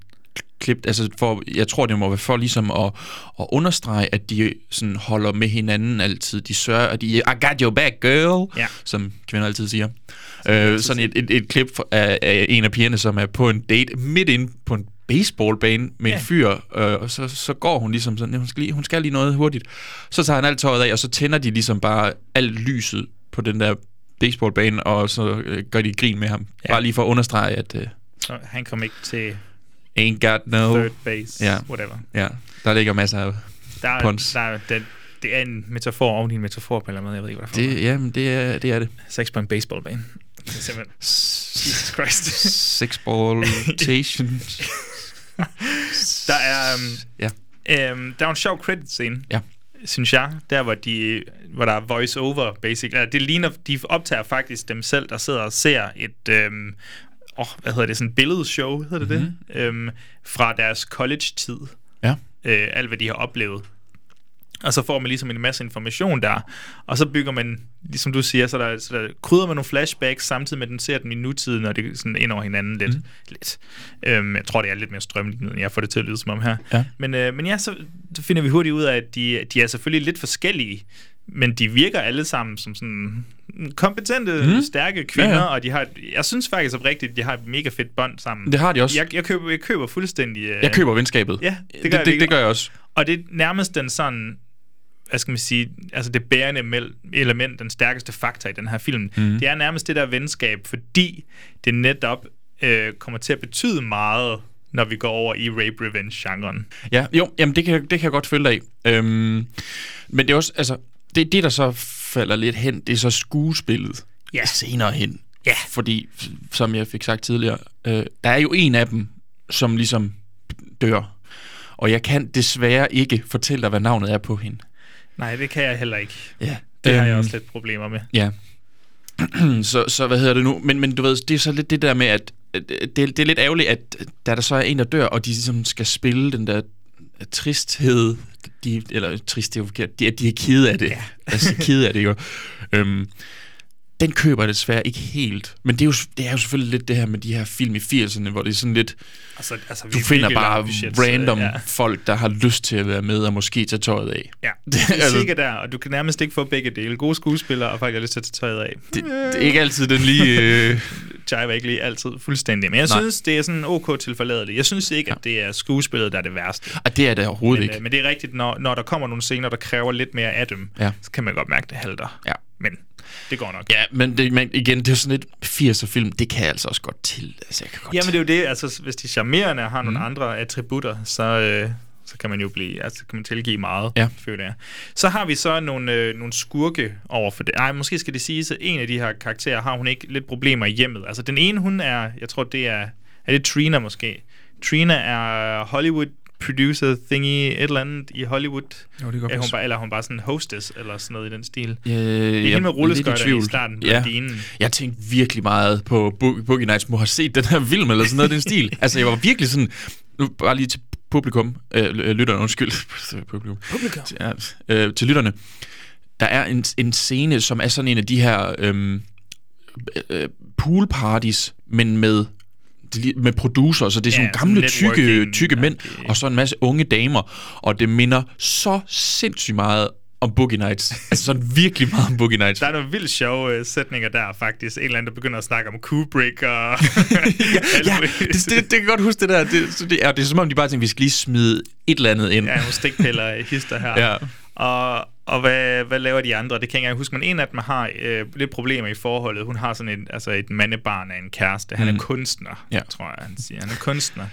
klip, altså for, jeg tror det må være for ligesom at, at understrege, at de sådan holder med hinanden altid, de sørger, og de I got your back, girl, ja. Som kvinder altid siger. Som øh, altid sådan et, et, et klip af, af en af pigerne, som er på en date midt inde på en baseballbane med ja. en fyr, øh, og så, så går hun ligesom sådan, hun skal, lige, hun skal lige noget hurtigt. Så tager han alt tøjet af, og så tænder de ligesom bare alt lyset på den der baseballbane, og så øh, gør de grin med ham. Ja. Bare lige for at understrege, at... Øh, så han kom ikke til... Ain't got no... Third base, yeah. whatever. Ja, yeah. Der ligger masser af der, puns. Der, der, det er en metafor oven i en metafor på en eller anden måde, jeg ved ikke, hvad der er for det, jamen, det er det. Er det. Sex på en baseballbane. Det er simpelthen... Jesus Christ. Sexballtation. Der er... Um, yeah. um, der er en sjov credit-scene. Ja. Yeah. Synes jeg, der hvor, de, hvor der er voice-over, basic. Det ligner, de optager faktisk dem selv, der sidder og ser et, øhm, oh, hvad hedder det, sådan et billedshow, hedder det mm-hmm. det, øhm, fra deres college-tid. Ja. Øh, alt, hvad de har oplevet. Og så får man ligesom en masse information der, og så bygger man, ligesom du siger, så der, så der krydder man nogle flashbacks, samtidig med, at den ser den i nutiden, og det er sådan ind over hinanden lidt. Mm. lidt. Øhm, jeg tror, det er lidt mere strømlignet, end jeg får det til at lyde som om her. Ja. Men, øh, men ja, så finder vi hurtigt ud af, at de, de er selvfølgelig lidt forskellige, men de virker alle sammen som sådan kompetente, mm. stærke kvinder, ja, ja. Og de har, jeg synes faktisk oprigtigt, de har et mega fedt bånd sammen. Det har de også. Jeg, jeg, køber, jeg køber fuldstændig... Øh, jeg køber venskabet. Ja, det gør, det, jeg, det, det gør jeg også. Og det er nærmest den sådan... hvad skal man sige, altså det bærende element, den stærkeste faktor i den her film, mm. det er nærmest det der venskab, fordi det netop øh, kommer til at betyde meget, når vi går over i rape-revenge-genren. Ja, jo, jamen det kan, det kan jeg godt følge dig af. Øhm, men det er også, altså, det, det der så falder lidt hen, det er så skuespillet yeah. senere hen. Yeah. Fordi, som jeg fik sagt tidligere, øh, der er jo en af dem, som ligesom dør. Og jeg kan desværre ikke fortælle dig, hvad navnet er på hende. Nej, det kan jeg heller ikke. Ja, det øhm, har jeg også lidt problemer med. Ja. så, så hvad hedder det nu? Men, men du ved, det er så lidt det der med, at, at det, det er lidt ærgerligt, at der, der så er en, der dør, og de ligesom skal spille den der tristhed, de, eller trist, det er jo forkert, de, de er kede af det. Ja. altså, kede af det jo. Øhm, den køber desværre ikke helt. Men det er, jo, det er jo selvfølgelig lidt det her med de her film i firserne, hvor det er sådan lidt... Altså, altså, du finder bare budget, random ja. folk, der har lyst til at være med og måske tage tøjet af. Ja, det er altså, sikkert der, og du kan nærmest ikke få begge dele. Gode skuespillere og folk, der har lyst til at tage tøjet af. Det, det er ikke altid den lige... Øh... Jive er ikke lige altid fuldstændig. Men jeg Nej. synes, det er sådan ok til forladeligt. Jeg synes ikke, at det er skuespillet, der er det værste. Og det er det overhovedet men, ikke. Øh, men det er rigtigt, når, når der kommer nogle scener, der kræver lidt mere af dem, ja. så kan man godt mærke, det halter. Ja. Men... det går nok. Ja, men, det, men igen, det er sådan et firser-film, det kan jeg altså også godt til. Altså, jeg kan godt ja, men det er jo det, altså hvis de charmerende har nogle mm. andre attributter, så, øh, så kan man jo blive, altså kan man tilgive meget, ja. føler jeg. Så har vi så nogle, øh, nogle skurke over for det. Ej, måske skal det siges, at en af de her karakterer, har hun ikke lidt problemer i hjemmet. Altså den ene, hun er, jeg tror det er, er det Trina måske? Trina er Hollywood producer thingy, et eller andet i Hollywood. Jo, det er hun bare, eller hun bare sådan hostess, eller sådan noget i den stil. Øh, det er hende med rulleskøjter i, i starten på ja. dinen. Jeg tænkte virkelig meget på Boogie Nights, må have set den her film, eller sådan noget i den stil. Altså, jeg var virkelig sådan, nu bare lige til publikum, øh, lytterne, undskyld. publikum. publikum. Til, øh, til lytterne. Der er en, en scene, som er sådan en af de her øh, øh, poolparties, men med med producer, så det er sådan yeah, gamle, tykke, tykke mænd, okay. og så en masse unge damer, og det minder så sindssygt meget om Boogie Nights. Altså sådan virkelig meget om Boogie Nights. Der er nogle vildt sjove uh, sætninger der, faktisk. En eller anden, der begynder at snakke om Kubrick og... ja, ja det, det, det kan godt huske det der. Det, så det, ja, det er som om, de bare tænker, vi skal lige smide et eller andet ind. Ja, nogle stikpiller hister her. Ja. Og, og hvad, hvad laver de andre? Det kan jeg ikke huske, men en af dem har øh, lidt problemer i forholdet. Hun har sådan et, altså et mandebarn af en kæreste. Han mm. er kunstner, ja. tror jeg, han siger. Han er kunstner.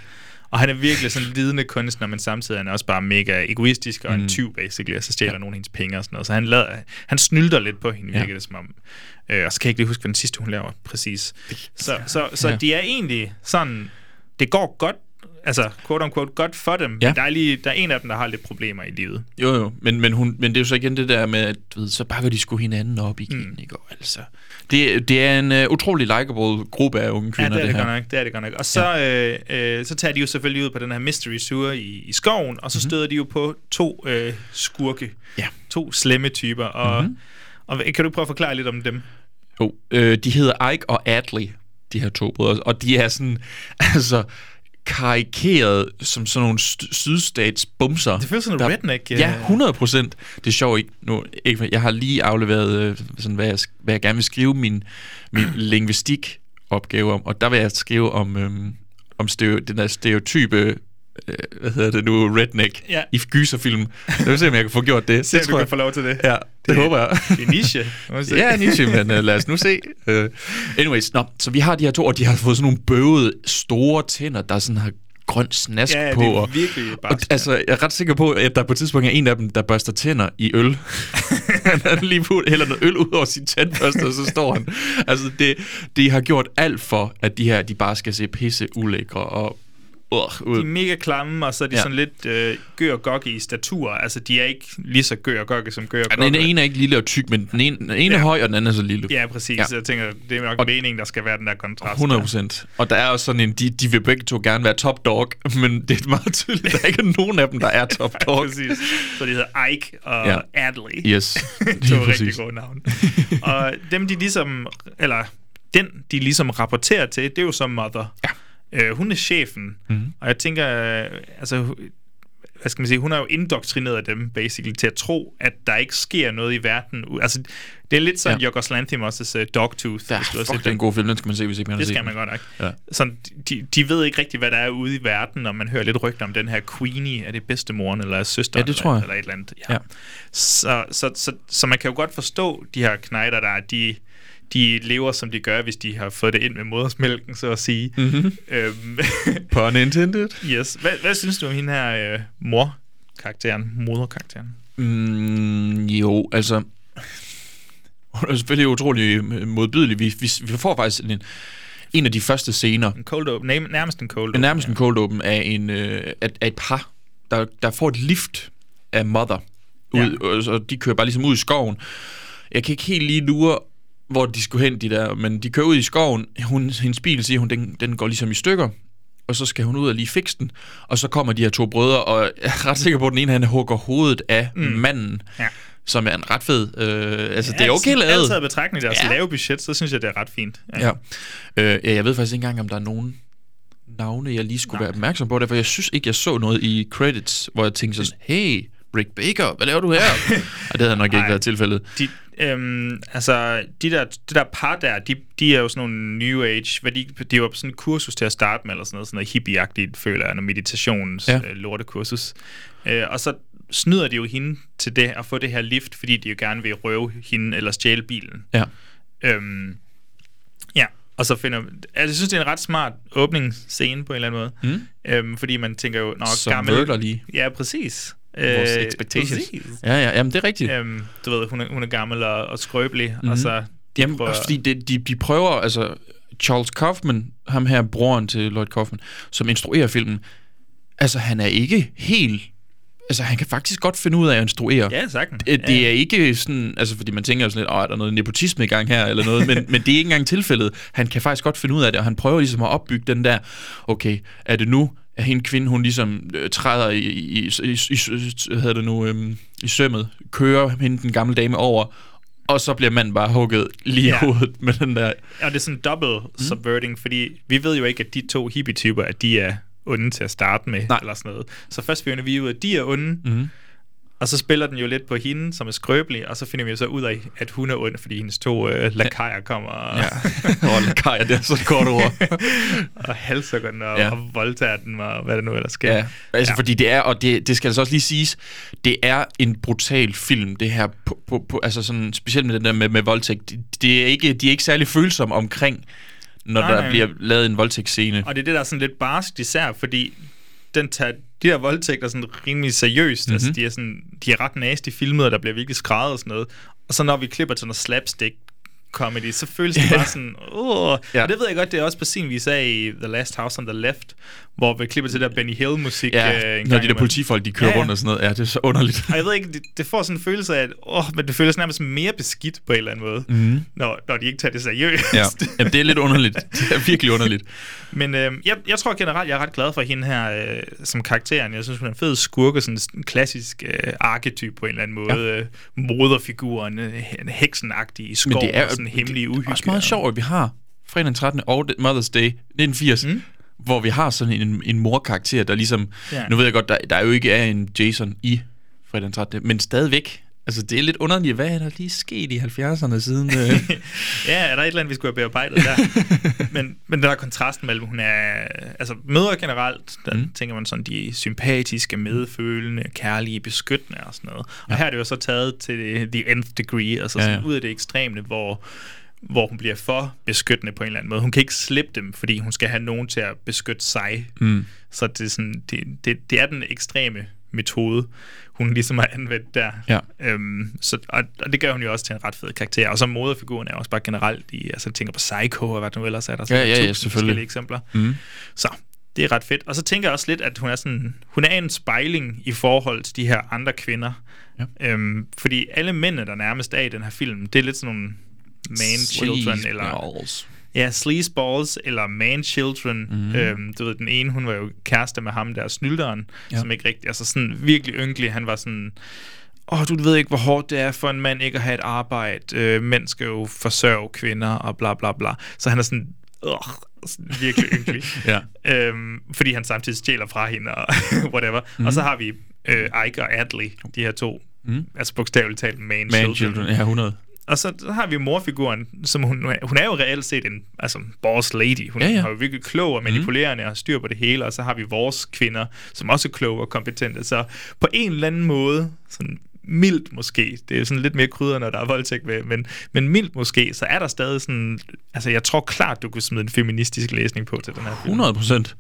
Og han er virkelig sådan en lidende kunstner, men samtidig er han også bare mega egoistisk og mm. en tyv, basically, og så stjæler ja. nogen af hendes penge og sådan noget. Så han, lader, han snylder lidt på hende, ja. virker det som om. Øh, og så kan jeg ikke lige huske, hvad den sidste, hun laver, præcis. Så, så, så ja. de er egentlig sådan, det går godt, altså, quote unquote, godt for dem, ja. men der er, lige, der er en af dem, der har lidt problemer i livet. Jo, jo, men, men, hun, men det er jo så igen det der med, at ved, så bakker de sgu hinanden op igen, mm. ikke? Og altså, det, det er en uh, utrolig likeable gruppe af unge kvinder, ja, det, er det, det her. Nok, det er det godt nok. Og så, ja. øh, øh, så tager de jo selvfølgelig ud på den her mystery tour i, i skoven, og så støder mm-hmm. de jo på to øh, skurke, ja. to slemme typer, og, mm-hmm. og, og kan du prøve at forklare lidt om dem? Jo, øh, de hedder Ike og Adley, de her to brødre, og de er sådan, altså... karikeret som sådan nogle st- sydstats-bumser. Det føles sådan en redneck. Ja, hundrede procent. Det er sjovt. Ikke? Nu, ikke, jeg har lige afleveret, sådan, hvad, jeg, hvad jeg gerne vil skrive min, min lingvistik-opgave om, og der vil jeg skrive om, øhm, om stereo, den der stereotype, øh, hvad hedder det nu, redneck ja. i gyserfilm. Jeg vil se, om jeg kan få gjort det. Se, om du kan få lov til det. Ja, det, det håber jeg. Det er niche. Ja, niche, men uh, lad os nu se. Uh, anyways, no, så vi har de her to, og de har fået sådan nogle bøvede, store tænder, der sådan har grøn snask ja, ja, på. Ja, det er virkelig bare. Altså, jeg er ret sikker på, at der på et tidspunkt er en af dem, der børster tænder i øl. Han lige hælder noget øl ud over sin tandbørste, og så står han. Altså, det, de har gjort alt for, at de her, de bare skal se pisse ulækre og Uh, uh. De er mega klamme, og så er de ja. sådan lidt øh, gør og gokke i statur. Altså, de er ikke lige så gør og gokke som gør og gokke. Ja, den ene er ikke lille og tyk, men den ene, den ene ja. er høj, og den anden er så lille. Ja, præcis. Ja. Jeg tænker, det er nok og meningen, der skal være den der kontrast. hundrede procent. Og der er også sådan en, de, de vil begge to gerne være top dog, men det er meget tydeligt, der er ikke nogen af dem, der er top dog. Ja, så de hedder Ike og ja. Adley. Yes. Det var rigtig gode navn. Og dem, de ligesom, eller den, de ligesom rapporterer til, det er jo så Mother. Ja. Uh, hun er chefen, mm-hmm. og jeg tænker, uh, altså, hvad skal man sige, hun er jo indoktrineret dem, basically, til at tro, at der ikke sker noget i verden. Altså, det er lidt sådan ja. Yorgos Lanthimos' uh, Dogtooth. Ja, fuck, det er en god film, den skal man se, hvis ikke man har set den. Det skal man godt nok. Ja. Sådan, de, de ved ikke rigtigt, hvad der er ude i verden, og man hører lidt rygter om den her Queenie, er det bedstemoren eller søsteren, ja, eller, eller et eller andet. Ja. Ja. Så, så, så, så man kan jo godt forstå, de her knejder, der de... de lever, som de gør, hvis de har fået det ind med modersmælken, så at sige. Mm-hmm. Øhm, Pun intended. Yes. Hvad, hvad synes du om hende her øh, mor-karakteren, moderkarakteren? Mm, jo, altså... Hun er selvfølgelig utrolig modbydelig. Vi, vi, vi får faktisk en, en af de første scener. En cold open. Nærmest en cold open. Nærmest en cold open af, en, øh, af, af et par, der, der får et lift af Mother. Ud, ja. og, og de kører bare ligesom ud i skoven. Jeg kan ikke helt lige lure... hvor de skulle hen, de der, men de kører ud i skoven, hun, hendes bil, siger hun, den, den går ligesom i stykker, og så skal hun ud og lige fikse den, og så kommer de her to brødre, og jeg er ret sikker på, at den ene, han hugger hovedet af mm. manden, ja. som er en ret fed, øh, altså ja, det er okay lavet. Altid er betragtning deres ja. lave budget, så synes jeg, det er ret fint. Ja. Ja. Øh, jeg ved faktisk ikke engang, om der er nogen navne, jeg lige skulle Nej. være opmærksom på, derfor jeg synes ikke, jeg så noget i credits, hvor jeg tænkte sådan, hey, Rick Baker, hvad laver du her? Og det havde nok ikke Ej, været tilfældet. De, øhm, altså, de der, de der par der, de, de er jo sådan nogle new age, hvad de, de er jo på sådan et kursus til at starte med, eller sådan noget, sådan noget hippie-agtigt, føler jeg, noget meditations ja. øh, lortekursus. Øh, og så snyder de jo hende til det, at få det her lift, fordi de jo gerne vil røve hende, eller stjæle bilen. Ja. Øhm, ja. Og så finder... Altså, jeg synes, det er en ret smart åbningsscene på en eller anden måde. Mm. Øhm, fordi man tænker jo... Som vøgler lige. Ja, præcis. Vores expectations. Øh, ja, ja, jamen det er rigtigt. Øhm, du ved, hun er, hun er gammel og, og skrøbelig, mm-hmm. og så... De jamen, prøver... fordi de, de, de prøver, altså... Charles Kaufman, ham her, broren til Lloyd Kaufman, som instruerer filmen, altså han er ikke helt... Altså han kan faktisk godt finde ud af at instruere. Ja, sagtens. Det, det ja, ja. er ikke sådan... Altså fordi man tænker jo sådan lidt, åh, er der noget nepotisme i gang her, eller noget, men, men det er ikke engang tilfældet. Han kan faktisk godt finde ud af det, og han prøver ligesom at opbygge den der, okay, er det nu... at hende kvinde, hun ligesom øh, træder i, i, i, i, hvad hedder det nu, øhm, i sømmet, kører hende den gamle dame over, og så bliver manden bare hugget lige i ja. hovedet med den der... Og det er sådan double subverting, mm. fordi vi ved jo ikke, at de to hippie-typer, at de er onde til at starte med, Nej. eller sådan noget. Så først finder vi ud af, at de er onde, mm. og så spiller den jo lidt på hende, som er skrøbelig, og så finder vi så ud af, at hun er ond, fordi hendes to øh, lakajer kommer. Og ja. oh, lakajer, det er så et kort ord. og halsukker den, og, ja. og voldtager den, og hvad der nu ellers sker. Ja. Altså, ja. fordi det er, og det, det skal altså også lige siges, det er en brutal film, det her, på, på, på, altså sådan, specielt med den der med, med voldtægt. Det, det er ikke, de er ikke særlig følsomme omkring, når Nej. der bliver lavet en voldtægtsscene. Og det er det, der er sådan lidt barsk især, fordi den tager... De der voldtægter er sådan rimelig seriøst, mm-hmm. altså de er, sådan, de er ret nasty filmet, og der bliver virkelig skrædet og sådan noget. Og så når vi klipper til noget slapstick-comedy, så føles det bare sådan, åh, ja. og det ved jeg godt, det er også på sin vis af i The Last House on the Left, hvor vi klipper til der Benny Hill-musik. Ja, øh, når de der politifolk, de kører ja. rundt og sådan noget, ja, det er så underligt. Og jeg ved ikke, det, det får sådan en følelse af, at åh, men det føles nærmest mere beskidt på en eller anden måde, mm-hmm. når, når de ikke tager det seriøst. Ja. Jamen, det er lidt underligt, det er virkelig underligt. Men øh, jeg, jeg tror generelt, jeg er ret glad for hende her øh, som karakteren. Jeg synes, hun er en fed skurke, sådan en klassisk øh, arketyp på en eller anden måde. Ja. Øh, moderfiguren, øh, heksenagtig i skoven, sådan en hemmelig uhygge. Det er også meget sjovt, at vi har fredag den trettende og Mother's Day nitten firs, mm. hvor vi har sådan en, en morkarakter, der ligesom... Ja. Nu ved jeg godt, der, der jo ikke er en Jason i Fredag den trettende, men stadigvæk... Altså, det er lidt underligt. Hvad er der lige sket i halvfjerdserne siden? Øh... ja, er der et eller andet, vi skulle have bearbejdet der? men, men der er kontrasten mellem, hun er... Altså, mødre generelt, der mm. tænker man sådan, de sympatiske, medfølende, kærlige, beskyttende og sådan noget. Og ja. her er det jo så taget til the nth degree, altså sådan ja, ja. ud af det ekstreme, hvor... hvor hun bliver for beskyttende på en eller anden måde. Hun kan ikke slippe dem, fordi hun skal have nogen til at beskytte sig. Mm. Så det er, sådan, det, det, det er den ekstreme metode, hun ligesom har anvendt der. Ja. Øhm, så, og, og det gør hun jo også til en ret fed karakter. Og så moderfiguren er også bare generelt i, altså tænker på Psycho og hvad det nu ellers er, der sådan ja, ja, ja, forskellige eksempler. Mm. Så det er ret fedt. Og så tænker jeg også lidt, at hun er sådan, hun er en spejling i forhold til de her andre kvinder. Ja. Øhm, fordi alle mændene, der nærmest er i den her film, det er lidt sådan nogle man-children, eller... Ja, sleazeballs, eller man-children. Mm-hmm. Øhm, du ved, den ene, hun var jo kæreste med ham der, snylderen, ja. som ikke rigtig... Altså sådan virkelig ynkelig, han var sådan... Åh, oh, du ved ikke, hvor hårdt det er for en mand ikke at have et arbejde. Øh, mænd skal jo forsørge kvinder, og bla bla bla. Så han er sådan... Øh, virkelig ynkelig. ja. øhm, fordi han samtidig stjæler fra hende, og whatever. Mm-hmm. Og så har vi øh, Ike og Adley, de her to. Mm-hmm. Altså bogstaveligt talt man-children. Man-children, ja, hundrede. Og så har vi morfiguren, som hun, hun er jo reelt set en altså, boss lady. Hun ja, ja. er jo virkelig klog og manipulerende mm. og styr på det hele. Og så har vi vores kvinder, som også er kloge og kompetente. Så på en eller anden måde, sådan mildt måske, det er sådan lidt mere krydder, når der er voldtægt med, men, men mildt måske, så er der stadig sådan... Altså jeg tror klart, du kunne smide en feministisk læsning på til den her film. hundrede procent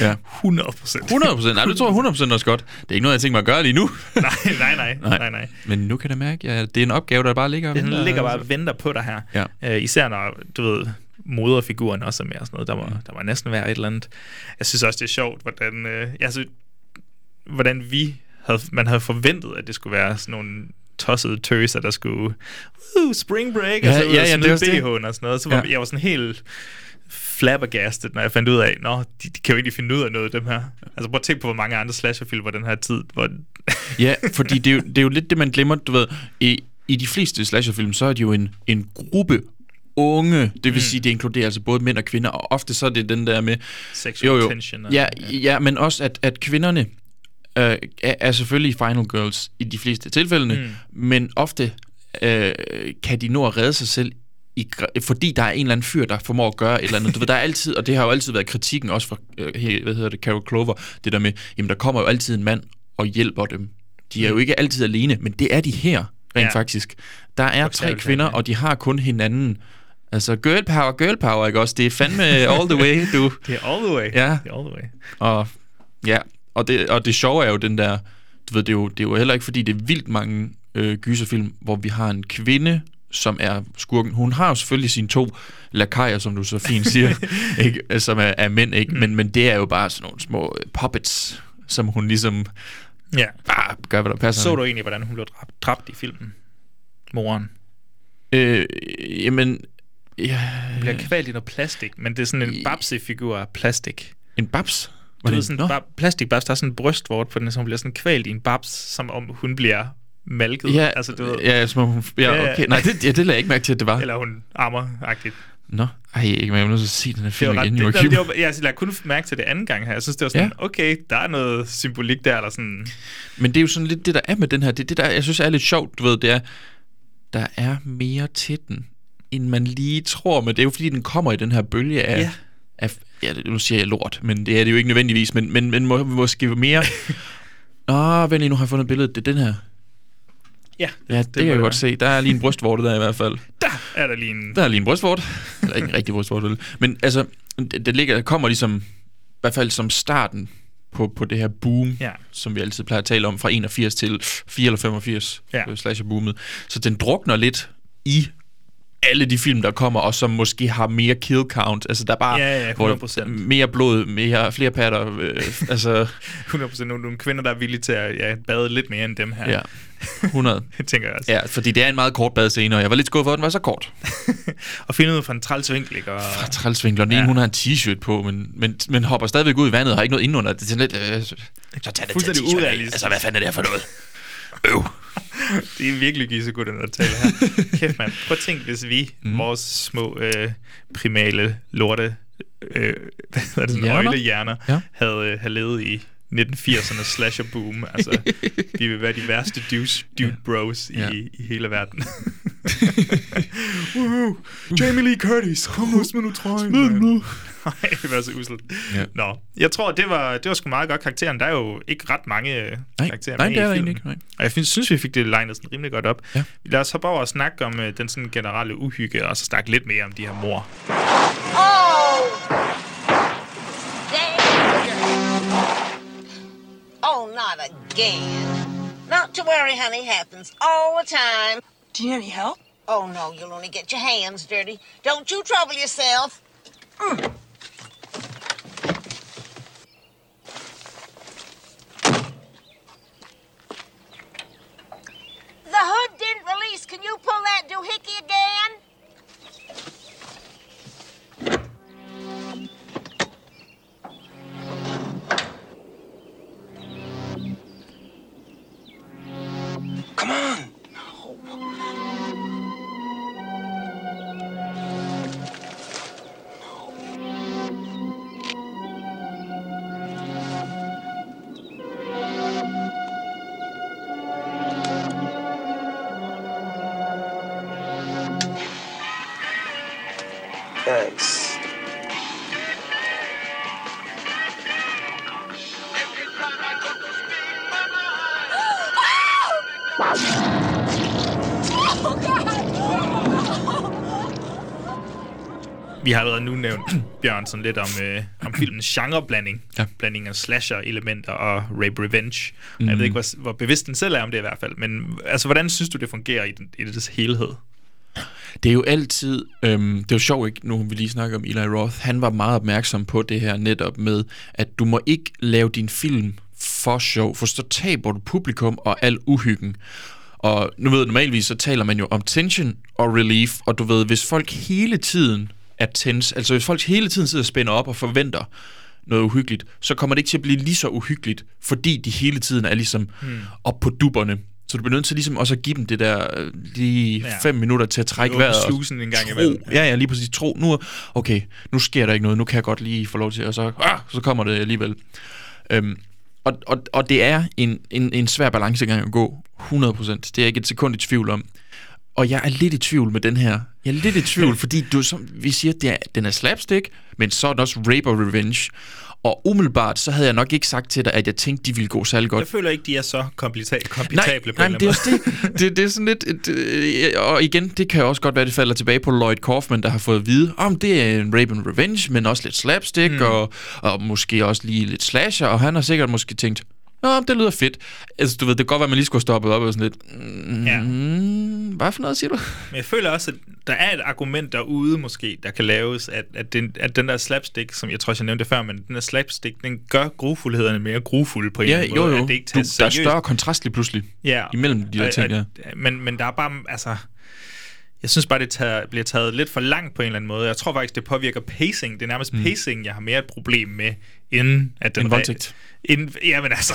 Ja. hundrede procent hundrede procent Nej, det tror jeg hundrede procent også godt. Det er ikke noget, jeg tænker mig at gøre lige nu. nej, nej, nej, nej, nej, nej. Men nu kan jeg mærke, at det er en opgave, der bare ligger og venter. Den ligger bare og venter på dig her. Ja. Æ, især når, du ved, moderfiguren også er med og sådan noget. Der må, mm. der må næsten være et eller andet. Jeg synes også, det er sjovt, hvordan, øh, jeg synes, hvordan vi havde, man havde forventet, at det skulle være sådan nogle tossede tøser, der skulle uh, spring break, ja, og så ja, ja, sådan ja, noget B H'en og sådan noget. Så var, ja. jeg var sådan helt... flabbergastet, når jeg fandt ud af, nå, de, de kan jo ikke finde ud af noget af dem her. Altså prøv at tænke på, hvor mange andre slasherfilm var den her tid. Hvor ja, fordi det er, jo, det er jo lidt det, man glemmer, du ved. I, i de fleste slasherfilm, så er det jo en, en gruppe unge, det vil mm. sige, det inkluderer altså både mænd og kvinder, og ofte så er det den der med... Sexual jo, jo, tension. Ja, ja. ja, men også at, at kvinderne øh, er, er selvfølgelig final girls i de fleste tilfældene, mm. men ofte øh, kan de nå at redde sig selv I, fordi der er en eller anden fyr, der formår at gøre et eller andet. Du ved, der er altid, og det har jo altid været kritikken også fra, øh, hvad hedder det, Carol Clover, det der med, jamen der kommer jo altid en mand og hjælper dem. De er jo ikke altid alene, men det er de her, rent ja. faktisk. Der er tre kvinder, og de har kun hinanden. Altså girl power, girl power, ikke også? Det er fandme all the way, du. Det er all the way. Ja. Det er all the way. Og, ja. Og, det, og det sjove er jo den der, du ved, det er jo, det er jo heller ikke, fordi det er vildt mange øh, gyserfilm, hvor vi har en kvinde, som er skurken. Hun har jo selvfølgelig sine to lakajer, som du så fint siger, ikke? Som er, er mænd, ikke? Mm. Men, men det er jo bare sådan nogle små puppets, som hun ligesom ja. bare gør, hvad der passer. Så du egentlig, hvordan hun blev dræbt, dræbt i filmen? Moren? Øh, jamen... Ja, hun bliver kvalt i noget plastik, men det er sådan en babsefigur af plastik. En babs? Du ved sådan en no? plastikbabs, der er sådan en brystvort på den, så hun bliver sådan kvalt i en babs, som om hun bliver... malket. Ja, altså, du ved. Ja, som hun... Ja, okay. Nej, det, ja, det lader jeg ikke mærke til, at det var. Eller hun ammer-agtigt. Nå, ej, ikke, men jeg må så sige den her film igen. Det, det, det var, jeg lader kun mærke til det anden gang her. Jeg synes, det var sådan, ja. okay, der er noget symbolik der, eller sådan... Men det er jo sådan lidt det, der er med den her. Det, det der, jeg synes, er lidt sjovt, du ved, det er, der er mere til den, end man lige tror, men det er jo, fordi den kommer i den her bølge af... Ja. af ja, nu siger jeg lort, men det er det jo ikke nødvendigvis, men, men, men må, måske mere... Nå, vent lige, nu har jeg fundet billedet. Det er den her. Ja, det, ja, det, det kan jeg være. godt se. Der er lige en brystvorte der i hvert fald. Der er der lige en... Der er lige en brystvorte. Eller ikke en rigtig brystvorte. Men altså, det, det ligger, kommer ligesom, i hvert fald som starten på, på det her boom, ja. som vi altid plejer at tale om, fra enogfirs til fire eller femogfirs ja. slasher-boomet. Så den drukner lidt i alle de film, der kommer, og som måske har mere kill count. Altså, der er bare ja, ja, hundrede procent mere blod, mere, flere patter. Øh, altså. hundrede procent nogle kvinder, der er villige til at ja, bade lidt mere end dem her. Ja. hundrede tænker jeg også. Ja, fordi det er en meget kort badescene, og jeg var lidt skuffet for, at den var så kort. og finde ud fra en trælsvinkel, ikke? Og... Fra trælsvinkel, og den ja. ene, hun har en t-shirt på, men, men, men hopper stadigvæk ud i vandet og har ikke noget indenunder. Det er sådan lidt... Øh, så tager det til t-shirt af. Altså, hvad fanden er det for noget? Øv. Det er virkelig gysegodt, når der taler her. Kæft, mand. Prøv at tænke, hvis vi, mm. vores små øh, primale lorte øh, hvad det, nøglehjerner ja. havde, havde levet i nitten firserne slasherboom. Altså, de vil være de værste dudes, dude bros ja. i, i hele verden. uh-huh. Jamie Lee Curtis, kom nu, smid nu trøjen. Smid nu. Nej, det var så uslet. Ja. Nå, jeg tror, det var, det var sgu meget godt karakteren. Der er jo ikke ret mange nej, karakterer nej, med i filmen. Ikke, nej. Og jeg synes, synes, vi fik det legnet sådan rimelig godt op. Ja. Lad os hoppe over og snakke om uh, den sådan generelle uhygge, og så snakke lidt mere om de her mor. Oh! Oh, not again. Not to worry, honey. Happens all the time. Do you need any help? Oh, no. You'll only get your hands dirty. Don't you trouble yourself. Mm. The hood didn't release. Can you pull that doohickey again? Come on! No. No. Thanks. Vi har allerede nu nævnt, Bjørn, sådan lidt om, øh, om filmens genreblanding. Ja. Blanding af slasher-elementer og rape revenge. Mm. Jeg ved ikke, hvor, hvor bevidst den selv er om det i hvert fald, men altså, hvordan synes du, det fungerer i, den, i dets helhed? Det er jo altid... Øhm, det er jo sjovt, ikke? Nu vi lige snakker om Eli Roth. Han var meget opmærksom på det her netop med, at du må ikke lave din film for sjov, for så taber du publikum og al uhyggen. Og nu ved normalvis, så taler man jo om tension og relief, og du ved, hvis folk hele tiden... at tense. Altså hvis folk hele tiden sidder og spænder op og forventer noget uhyggeligt, så kommer det ikke til at blive lige så uhyggeligt, fordi de hele tiden er ligesom hmm. op på dupperne. Så du bliver nødt til ligesom også at give dem det der lige ja. fem minutter til at trække vejret. Og slusen en gang imellem. Ja, ja, lige præcis. Tro nu, okay, nu sker der ikke noget, nu kan jeg godt lige få lov til, og så, ah, så kommer det alligevel. Øhm, og, og, og det er en, en, en svær balancegang at gå, hundrede procent. Det er ikke et sekund i tvivl om. Og jeg er lidt i tvivl med den her. Jeg er lidt i tvivl, fordi du, som vi siger, det er, den er slapstick, men så er den også rape og revenge. Og umiddelbart, så havde jeg nok ikke sagt til dig, at jeg tænkte, de ville gå særlig godt. Jeg føler ikke, de er så kompetable på en eller anden måde. Det er det. det. Det er sådan lidt... Det, og igen, det kan også godt være, det falder tilbage på Lloyd Kaufman, der har fået at vide, om det er en rape and revenge, men også lidt slapstick, mm. og, og måske også lige lidt slasher, og han har sikkert måske tænkt, nå, det lyder fedt. Altså, du ved, det kan godt være, man lige skulle stoppe op og sådan lidt. Mm, ja. Hvad for noget, siger du? Men jeg føler også, at der er et argument derude, måske, der kan laves, at, at, den, at den der slapstick, som jeg tror, jeg nævnte før, men den der slapstick, den gør grufuldhederne mere grufulde på en ja, måde. Jo, jo. At det ikke du, der er større kontrast lige pludselig ja, imellem de der ting, ja. Men, men der er bare, altså... Jeg synes bare, det tager, bliver taget lidt for langt på en eller anden måde. Jeg tror faktisk, det påvirker pacing. Det er nærmest mm. pacing, jeg har mere et problem med, end at den... En voldtægt. Ja, men altså...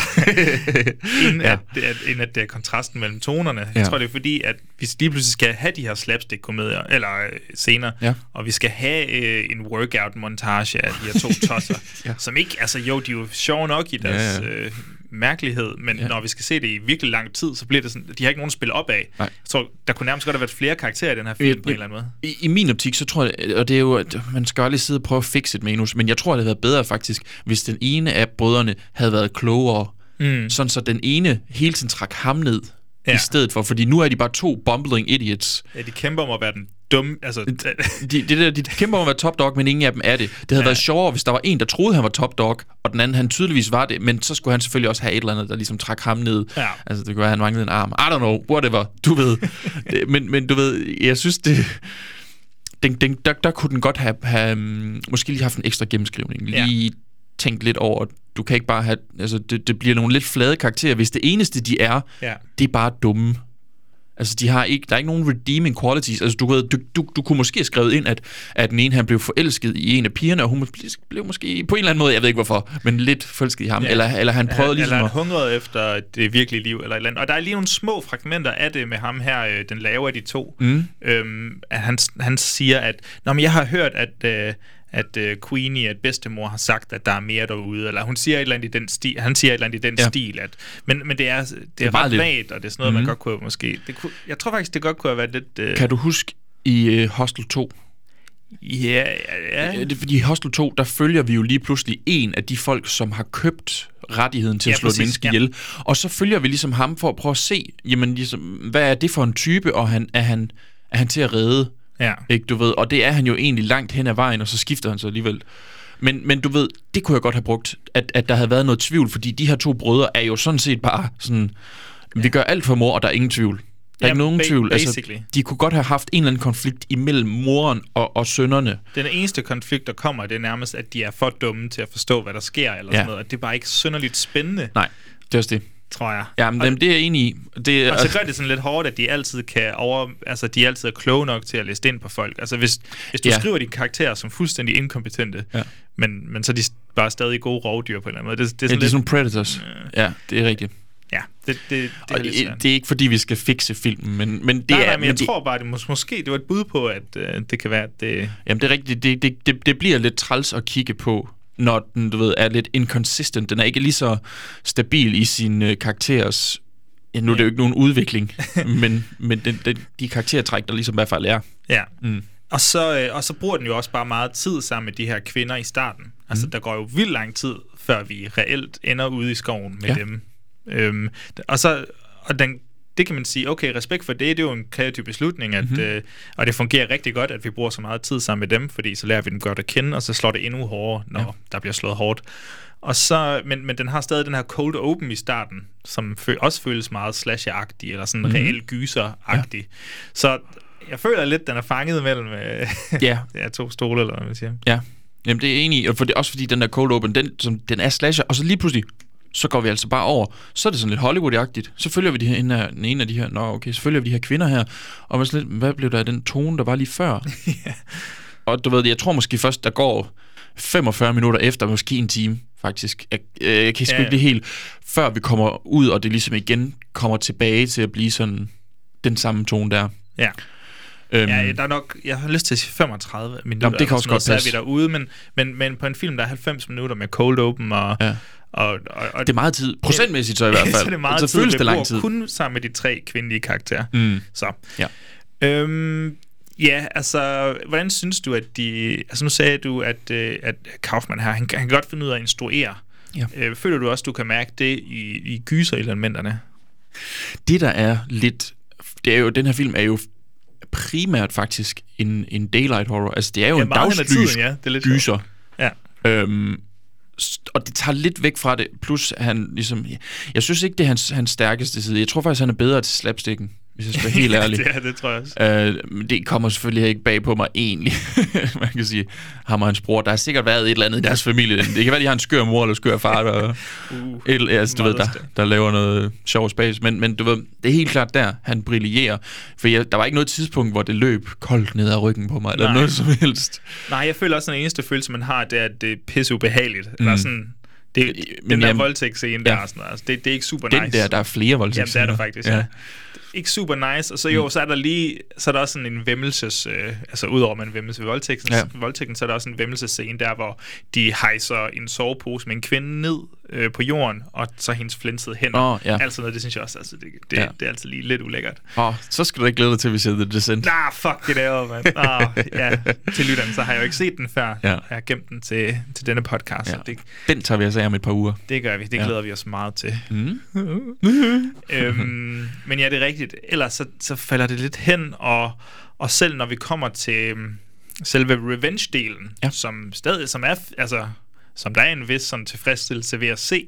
end, ja. At, at, end at det er kontrasten mellem tonerne. Ja. Jeg tror, det er fordi, at vi lige pludselig skal have de her slapstick-komedier, eller øh, scener, ja. Og vi skal have øh, en workout-montage af de her to tosser, ja. Som ikke... Altså, jo, de er jo sjove nok i deres... Ja, ja. Øh, mærkelighed, men ja. Når vi skal se det i virkelig lang tid, så bliver det sådan, de har ikke nogen at spille op af. Nej. Jeg tror, der kunne nærmest godt have været flere karakterer i den her film I, på en eller anden måde. I, i min optik, så tror jeg, og det er jo, man skal aldrig sidde og prøve at fikse et manus, men jeg tror, det havde været bedre faktisk, hvis den ene af brødrene havde været klogere, mm. sådan så den ene hele tiden trak ham ned, ja. I stedet for, fordi nu er de bare to bumbling idiots. Ja, de kæmper om at være den dumme, altså... de, de, de, de kæmper om at være top dog, men ingen af dem er det. Det havde ja. Været sjovere, hvis der var en, der troede, han var top dog, og den anden, han tydeligvis var det, men så skulle han selvfølgelig også have et eller andet, der ligesom trak ham ned. Ja. Altså, det kunne være, han manglede en arm. I don't know, whatever, du ved. det, men, men du ved, jeg synes, det... Den, den, der, der kunne den godt have, have... Måske lige haft en ekstra gennemskrivning. Lige... Ja. Tænk lidt over, du kan ikke bare have, altså det, det bliver nogle lidt flade karakterer, hvis det eneste de er, ja. Det er bare dumme. Altså de har ikke, der er ikke nogen redeeming qualities. Altså du ved, du, du, du kunne måske have skrevet ind, at, at den ene han blev forelsket i en af pigerne, og hun blev måske på en eller anden måde, jeg ved ikke hvorfor, men lidt forelsket i ham, ja. eller, eller han prøvede ja, ligesom... Eller han hungrede efter det virkelige liv, eller et eller andet. Og der er lige nogle små fragmenter af det med ham her, øh, den lave af de to. Mm. Øhm, at han, han siger, at, nå men jeg har hørt, at... Øh, at øh, Queenie, at bedstemor har sagt, at der er mere derude, eller hun siger et eller andet i den stil, han siger et eller andet i den ja. stil, at, men, men det er, det er, det er ret vagt, og det er sådan noget, mm-hmm. man godt kunne måske, det kunne, jeg tror faktisk, det godt kunne have været lidt... Øh... Kan du huske i øh, Hostel to? Ja, ja, ja. Fordi i Hostel to, der følger vi jo lige pludselig en af de folk, som har købt rettigheden til ja, at slå et menneske ja. ihjel, og så følger vi ligesom ham for at prøve at se, jamen ligesom, hvad er det for en type, og han, er, han, er han til at redde? Ja. Ikke, du ved, og det er han jo egentlig langt hen ad vejen, og så skifter han så alligevel. Men, men du ved, det kunne jeg godt have brugt, at, at der havde været noget tvivl, fordi de her to brødre er jo sådan set bare sådan, ja. vi gør alt for mor, og der er ingen tvivl. Der er ja, ikke nogen ba- tvivl. Altså, de kunne godt have haft en eller anden konflikt imellem moren og, og sønnerne. Den eneste konflikt, der kommer, det er nærmest, at de er for dumme til at forstå, hvad der sker, eller ja. sådan noget, og det er bare ikke synderligt spændende. Nej, det er også det. Tror jeg. Ja, men og, det er jeg enig i. Det, og så gør det sådan lidt hårdt, at de altid kan over, altså de altid er kloge nok til at læse ind på folk. Altså hvis, hvis du ja. skriver dine karakterer som fuldstændig inkompetente, ja. men, men så er de bare stadig gode rovdyr på en eller anden måde. Det, det er sådan ja, lidt, de er sådan predators. Øh, ja, det er rigtigt. Ja, det, det, det, er, det, det er ikke fordi, vi skal fikse filmen, men, men det nej, er... Nej, men jeg det, tror bare, det mås- måske det var et bud på, at øh, det kan være, at det... Jamen det er rigtigt, det, det, det, det bliver lidt træls at kigge på, når den, du ved, er lidt inconsistent. Den er ikke lige så stabil i sin øh, karakteres... Ja, nu er det jo ikke nogen udvikling, men, men den, den, de karaktertræk, der ligesom i hvert fald er. Ja, mm. og, så, øh, og så bruger den jo også bare meget tid sammen med de her kvinder i starten. Altså, mm. der går jo vildt lang tid, før vi reelt ender ude i skoven med ja. dem. Øhm, og så... Og den, det kan man sige, okay, respekt for det, det er jo en kreativ beslutning, at, mm-hmm. øh, og det fungerer rigtig godt, at vi bruger så meget tid sammen med dem, fordi så lærer vi dem godt at kende, og så slår det endnu hårdere, når ja. der bliver slået hårdt. Og så, men, men den har stadig den her cold open i starten, som fø- også føles meget slasher-agtig, eller sådan mm-hmm. reelt gyser-agtig. Ja. Så jeg føler lidt, den er fanget mellem ja. ja, to stole, eller hvad man siger. Ja, jamen det er enig, og for det, også fordi den der cold open, den, som, den er slasher, og så lige pludselig, så går vi altså bare over. Så er det sådan lidt Hollywood-agtigt. Så følger vi de her, en, af, en af de her... Nå, okay, så følger vi de her kvinder her. Og man lidt, hvad blev der af den tone, der var lige før? yeah. Og du ved, jeg tror måske først, der går femogfyrre minutter efter, måske en time, faktisk. Jeg, øh, jeg kan sgu yeah. ikke det helt. Før vi kommer ud, og det ligesom igen kommer tilbage til at blive sådan den samme tone der. Ja. Yeah. Øhm, ja, der er nok, jeg har lyst til at sige femogtredive minutter. Jamen, det kan også godt passe. Så er vi derude, men, men, men på en film, der er halvfems minutter med cold open og... Ja. Og, og, og det er meget tid, procentmæssigt så i hvert fald. Så det er meget så tid, føles det lang tid. Kun sammen med de tre kvindelige karakterer. Mm. Så. Ja. Øhm, ja, altså, hvordan synes du, at de... Altså, nu sagde du, at, at Kaufman her, han, han kan godt finde ud af at instruere. Ja. Øh, føler du også, du kan mærke det i, i gyserelementerne? Det, der er lidt... Det er jo, den her film er jo primært faktisk en, en daylight horror. Altså, det er jo ja, en dagslys ja. gyser. Ja. Øhm, og det tager lidt væk fra det, plus han ligesom... Jeg synes ikke, det er hans, hans stærkeste side. Jeg tror faktisk, han er bedre til slapsticken, hvis jeg skal være helt ærlig. Ja, det tror jeg også. Øh, det kommer selvfølgelig ikke bag på mig egentlig, man kan sige. Ham og hans bror, der har sikkert været et eller andet i deres familie. Det kan være, de har en skør mor eller skør far, der, uh, et, altså, du ved, der, der laver noget sjov spas. Men, men du ved, det er helt klart der, han brillerer. For jeg, der var ikke noget tidspunkt, hvor det løb koldt ned ad ryggen på mig, eller Nej. noget som helst. Nej, jeg føler også, den eneste følelse, man har, det er, at det er pisse ubehageligt. Mm. Eller sådan... Det, men den der jamen, voldtægtsscene der ja. og sådan noget, altså, det, det er ikke super nice. Den der, der er flere voldtægtsscener. Jamen, det er der faktisk, ja. ja. Ikke super nice, og så jo, mm. så er der lige, så er der også sådan en vemmelses, øh, altså udover man vemmes ved voldtægten, ja. voldtægten, så er der også en vemmelsesscene der, hvor de hejser en sovepose med en kvinde ned øh, på jorden, og så hendes flinsede hænder. Oh, ja. Altså noget, det synes jeg også, altså, det, det, ja. det er altså lige lidt ulækkert. Oh, så skal du ikke glæde dig til, vi ser The Descent. Nah, fuck det der, mand. Oh, ja. Til lytteren, så har jeg jo ikke set den før. Ja. Jeg har gemt den til, til denne podcast. Ja. Det, den tager vi altså af om et par uger. Det gør vi, det glæder ja. vi os meget til. Mm. øhm, men ja, det er rigtigt. Ellers så, så falder det lidt hen, og, og selv når vi kommer til um, selve revenge-delen, ja. som stadig, som er, altså, som der er en vis sådan tilfredsstillelse ved at se,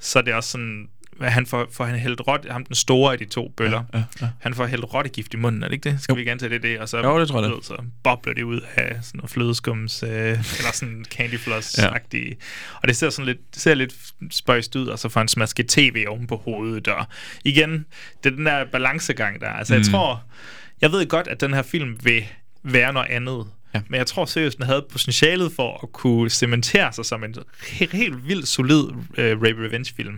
så er det også sådan, at han får, får han hældt rot, ham den store af de to bøller, ja, ja, ja. han får hældt rottegift i munden, er det ikke det? Skal jo. vi gerne tage det der, og så, jo, det tror jeg. så bobler det ud af sådan noget flødeskums, øh, eller sådan candyfloss-agtige, ja. og det ser sådan lidt, ser lidt spøjst ud, og så får han smasket tv oven på hovedet, og igen, det er den der balancegang der, altså mm. jeg tror, jeg ved godt, at den her film vil være noget andet, ja. men jeg tror seriøst, den havde potentialet for at kunne cementere sig som en helt, helt vildt solid øh, rape-revenge-film,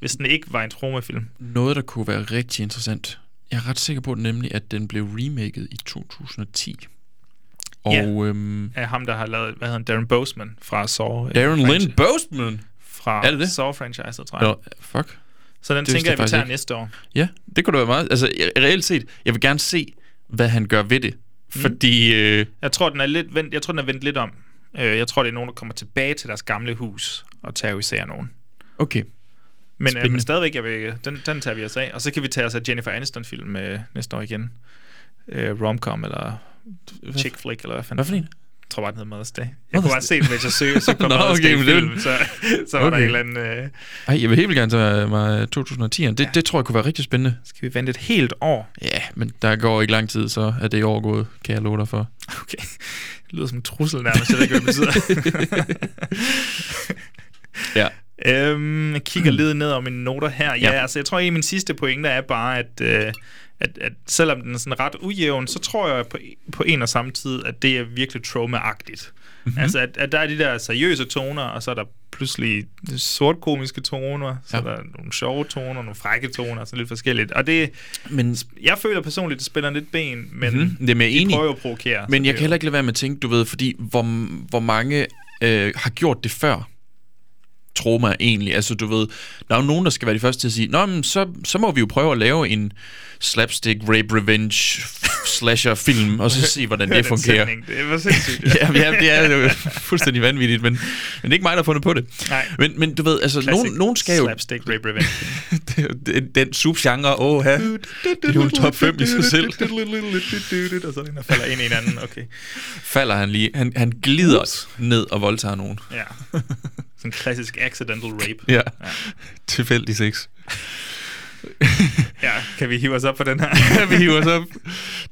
hvis den ikke var en Troma-film. Noget, der kunne være rigtig interessant. Jeg er ret sikker på nemlig, at den blev remaket i to tusind og ti. Og ja, øhm, af ham, der har lavet, hvad hedder han, Darren Bousman fra Saw. Darren Lynn Bousman? Fra er det det? Saw-franchise, tror jeg. No, fuck. Så den det tænker jeg, vi tager ikke. Næste år. Ja, det kunne da være meget. Altså, reelt set, jeg vil gerne se, hvad han gør ved det. Mm. Fordi... Øh, jeg tror, den er lidt vendt, jeg tror, den er vendt lidt om. Jeg tror, det er nogen, der kommer tilbage til deres gamle hus og terroriserer nogen. Okay. Men, øh, men stadigvæk, jeg vil, den, den tager vi os af. Og så kan vi tage os af Jennifer Aniston-film øh, næste år igen. Øh, Romcom eller... chick flick eller hvad fanden. Hvad for en? Jeg tror bare, den hedder Mother's Day. Jeg Mother's kunne bare se, hvis jeg søger, så kom Mother's Day film, så, så var okay. Der en eller anden... Øh... Ej, jeg vil helt vildt gerne tage mig tyve ti'eren. Det, ja. Det tror jeg kunne være rigtig spændende. Skal vi vente et helt år? Ja, men der går ikke lang tid, så er det år gået, kan jeg love dig for. Okay. Det lyder som en trussel nærmest, jeg ved ikke, hvad det betyder. Ja. Øhm, jeg kigger lidt ned om mine noter her. Ja, ja. Altså, jeg tror egentlig, min sidste pointe er bare, at... Øh, At, at selvom den er sådan ret ujævn, så tror jeg på, på en og samme tid, at det er virkelig trauma-agtigt. Mm-hmm. Altså, at, at der er de der seriøse toner, og så er der pludselig sortkomiske toner, så ja. Er der nogle sjove toner, nogle frække toner, sådan lidt forskelligt. Og det, men, jeg føler personligt, det spiller lidt ben, men mm-hmm. det er de enig. Prøver at provokere. Men jeg kan heller ikke lade være med at tænke, du ved, fordi hvor, hvor mange øh, har gjort det før? Troma egentlig, altså du ved, der er jo nogen, der skal være de første til at sige, nå, men så, så må vi jo prøve at lave en slapstick, rape, revenge, slasher film, og så se, hvordan det fungerer. Det var sindssygt. Ja, ja, det er jo fuldstændig vanvittigt, men, men det er ikke mig, der har fundet på det. Nej. Men, men du ved, altså, nogen, nogen skal jo... slapstick, rape, revenge. Den subgenre, åh, her. Det er jo en top fem i sig selv. Og så falder en i en anden, okay. Falder han lige, han, han glider Ups. ned og voldtager nogen. Ja. Sådan klassisk accidental rape. Ja, ja. Tilfældig sex. Ja, kan vi hive os op på den her? Kan vi hive os op?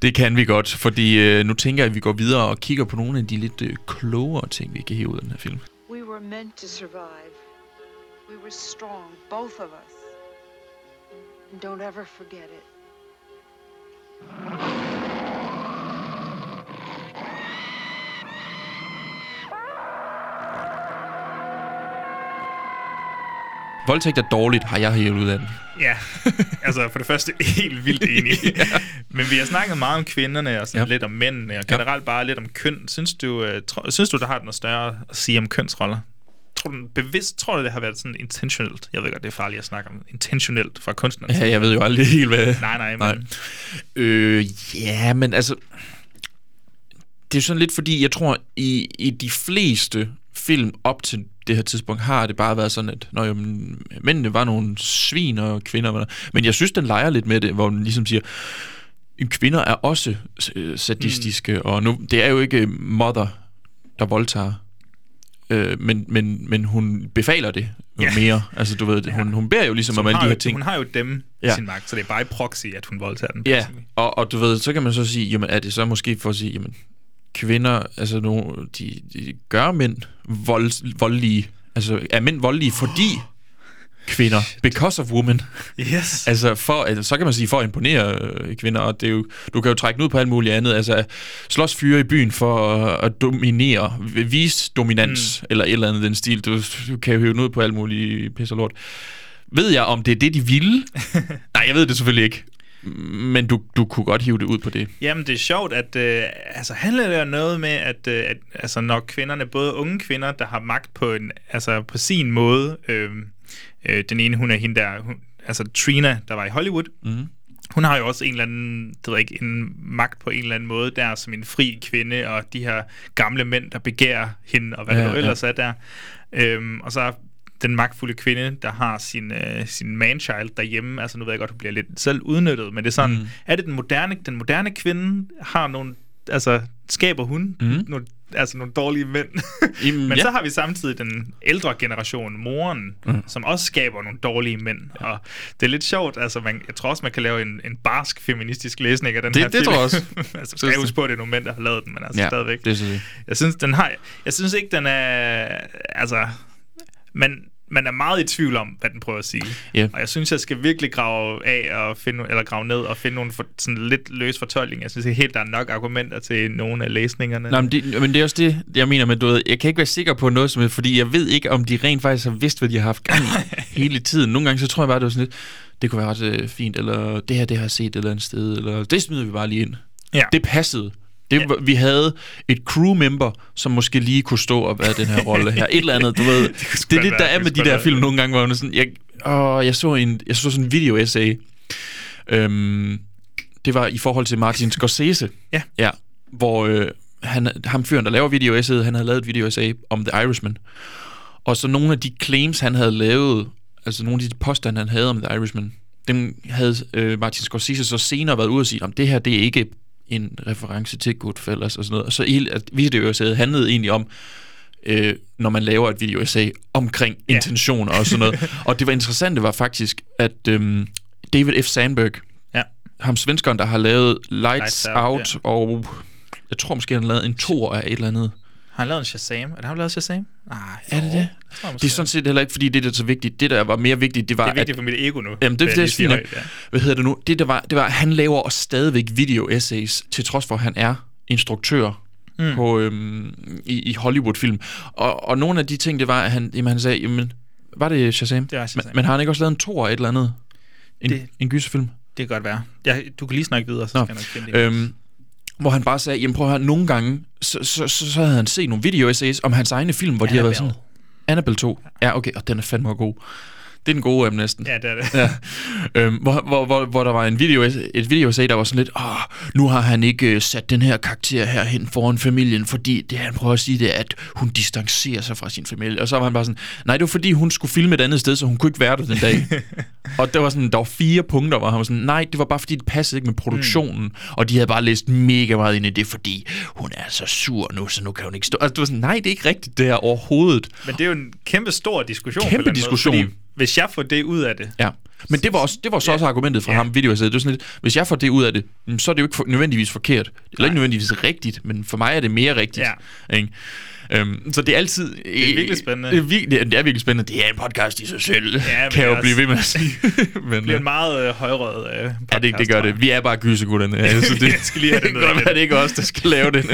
Det kan vi godt, fordi øh, nu tænker jeg, at vi går videre og kigger på nogle af de lidt øh, klogere ting, vi kan hive ud af den her film. We were meant to survive. We were strong, both of us. And don't ever forget it. Voldtægt er dårligt, har jeg hævet ud af den. Ja, altså for det første helt vildt enig. Ja. Men vi har snakket meget om kvinderne og sådan ja. lidt om mændene, og generelt ja. bare lidt om køn. Synes du, tro, synes du der har noget større at sige om kønsroller? Tror du, bevidst, tror du, det har været sådan intentionelt? Jeg ved godt, det er farligt at snakke om intentionelt fra kunstneren. Ja, jeg ved jo aldrig helt, hvad... Nej, nej, men... Nej. Øh, ja, men altså... Det er sådan lidt, fordi jeg tror, i, i de fleste film op til det her tidspunkt har det bare været sådan, at når jo, mændene var nogle svin og kvinder var der. Men jeg synes, den leger lidt med det, hvor den ligesom siger, kvinder er også sadistiske, mm. og nu, det er jo ikke mother, der voldtager, øh, men, men, men hun befaler det yeah. mere. Altså, du ved, hun, hun beder jo ligesom om alle de her jo, ting. Hun har jo dem ja. i sin magt, så det er bare i proxy, at hun voldtager den. Ja, og, og du ved, så kan man så sige, jamen er det så måske for at sige, jamen, kvinder, altså nu, de, de gør mænd vold, voldelige, altså er mænd voldelige, fordi kvinder, because of women. Yes. Altså, for, altså så kan man sige, for at imponere øh, kvinder, og det er jo, du kan jo trække den ud på alt muligt andet, altså slås fyre i byen for at, at dominere, vise dominans, mm. eller et eller andet den stil, du, du kan jo høve den ud på alt muligt pis og lort. Ved jeg, om det er det, de ville? Nej, jeg ved det selvfølgelig ikke. Men du, du kunne godt hive det ud på det. Jamen, det er sjovt, at øh, altså, handler det jo noget med, at, øh, at altså, når kvinderne, både unge kvinder, der har magt på, en, altså, på sin måde, øh, øh, den ene, hun er hende der, hun, altså Trina, der var i Hollywood, mm. hun har jo også en eller anden, det ved ikke, en magt på en eller anden måde der, som en fri kvinde, og de her gamle mænd, der begærer hende, og hvad ja, der ja. ellers er der. Øh, og så den magtfulde kvinde, der har sin, øh, sin manchild derhjemme, altså nu ved jeg godt, hun bliver lidt selv udnyttet, men det er sådan, mm. er det den moderne, den moderne kvinde har nogle, altså skaber hun mm. nogle, altså nogle dårlige mænd, Jamen, men ja. så har vi samtidig den ældre generation, moren, mm. som også skaber nogle dårlige mænd, ja. og det er lidt sjovt, altså man, jeg tror også, man kan lave en, en barsk feministisk læsning af den det, her film. Det tror jeg også. Altså skal jeg huske på, at det er nogle mænd, der har lavet den, men altså ja, stadigvæk. Det synes jeg. Jeg synes, den har, jeg synes ikke, den er, altså... Men man er meget i tvivl om, hvad den prøver at sige. Yeah. Og jeg synes, jeg skal virkelig grave af og finde, eller grave ned og finde nogle for, sådan lidt løs fortolkning. Jeg synes ikke helt, der er nok argumenter til nogle af læsningerne. Nej, men, det, men det er også det, jeg mener med, du ved, jeg kan ikke være sikker på noget, som, fordi jeg ved ikke, om de rent faktisk har vidst, hvad de har haft gang hele tiden. Nogle gange så tror jeg bare, det var sådan lidt, det kunne være ret øh, fint, eller det her, det har jeg set et eller andet sted, eller det smider vi bare lige ind. Ja. Det passede. Det, ja. Vi havde et crewmember, som måske lige kunne stå og være den her rolle her. Et eller andet, du ved. Det, det er det, der er med de der film nogle gange, hvor man sådan... Jeg, åh, jeg, så, en, jeg så sådan en video-essay. Øhm, det var i forhold til Martin Scorsese. ja. ja. Hvor øh, han, ham fyren, der laver video-essayet, han havde lavet et video-essay om The Irishman. Og så nogle af de claims, han havde lavet, altså nogle af de påstande, han havde om The Irishman, dem havde øh, Martin Scorsese så senere været ude og sige, om det her, det er ikke... en reference til Goodfellas og sådan noget. Og så hele videoessayet handlede egentlig om, øh, når man laver et videoessay omkring ja. intentioner og sådan noget. Og det var interessante var faktisk, at øh, David F. Sandberg, ja. ham svenskeren, der har lavet Lights, Lights Out, ja. og jeg tror måske, han har lavet en toer af et eller andet. Har han lavet en Shazam? Er det ham, lavet Shazam? Nej. Er det det? Tror, det er sådan set heller ikke, fordi det, der er så vigtigt. Det, der var mere vigtigt, det var... Det er vigtigt at, for mit ego nu. Jamen, det, det, det er vigtigt. Ja. Hvad hedder det nu? Det, der var, det var, at han laver også stadigvæk video-essays, til trods for, at han er instruktør mm. på, øhm, i, i Hollywood-film. Og, og nogle af de ting, det var, at han, jamen, han sagde, jamen, var det Shazam? Det var Shazam. Men, men har han ikke også lavet en toer et eller andet? En, det, en gyserfilm? Det kan godt være. Jeg, du kan lige snakke videre, så Nå. skal jeg nok kende det. Hvor han bare sagde, jamen prøv at høre, nogle gange, så, så, så, så havde han set nogle video-essays om hans egne film, hvor Annabelle. de havde været sådan, Annabelle to, ja okay, og den er fandme god. Det er den gode, jamen næsten. Ja, det er det. Ja. Øhm, hvor, hvor, hvor, hvor der var en video, et video-essay, der var sådan lidt, åh, nu har han ikke sat den her karakter herhen foran familien, fordi det han prøver at sige, det er, at hun distancerer sig fra sin familie. Og så var han bare sådan, nej, det var fordi, hun skulle filme et andet sted, så hun kunne ikke være der den dag. Og der var sådan, der var fire punkter, hvor han var sådan, nej, det var bare fordi, det passede ikke med produktionen. Mm. Og de havde bare læst mega meget ind i det, fordi hun er så sur nu, så nu kan hun ikke stå. Altså, det var sådan, nej, det er ikke rigtigt, det her overhovedet. Men det er jo en kæmpe stor diskussion. Kæmpe diskussion. Måde, hvis jeg får det ud af det. Ja. Men det var også det var så ja. også argumentet fra ja. ham video, det var sådan lidt, hvis jeg får det ud af det, så er det jo ikke for, nødvendigvis forkert. Det er ikke nødvendigvis rigtigt, men for mig er det mere rigtigt. Ja. Øhm, så det er altid det er virkelig spændende. Det er, vir- det er, det er virkelig spændende. Det er en podcast i sig selv. Ja, kan jeg jo blive ved med at sige. Men, det bliver en meget øh, højrød øh, podcast. Ja, det, det gør det. Vi er bare gysegutterne. Altså, det, jeg skal lige have det ned. Godt, det er ikke os, der skal lave den,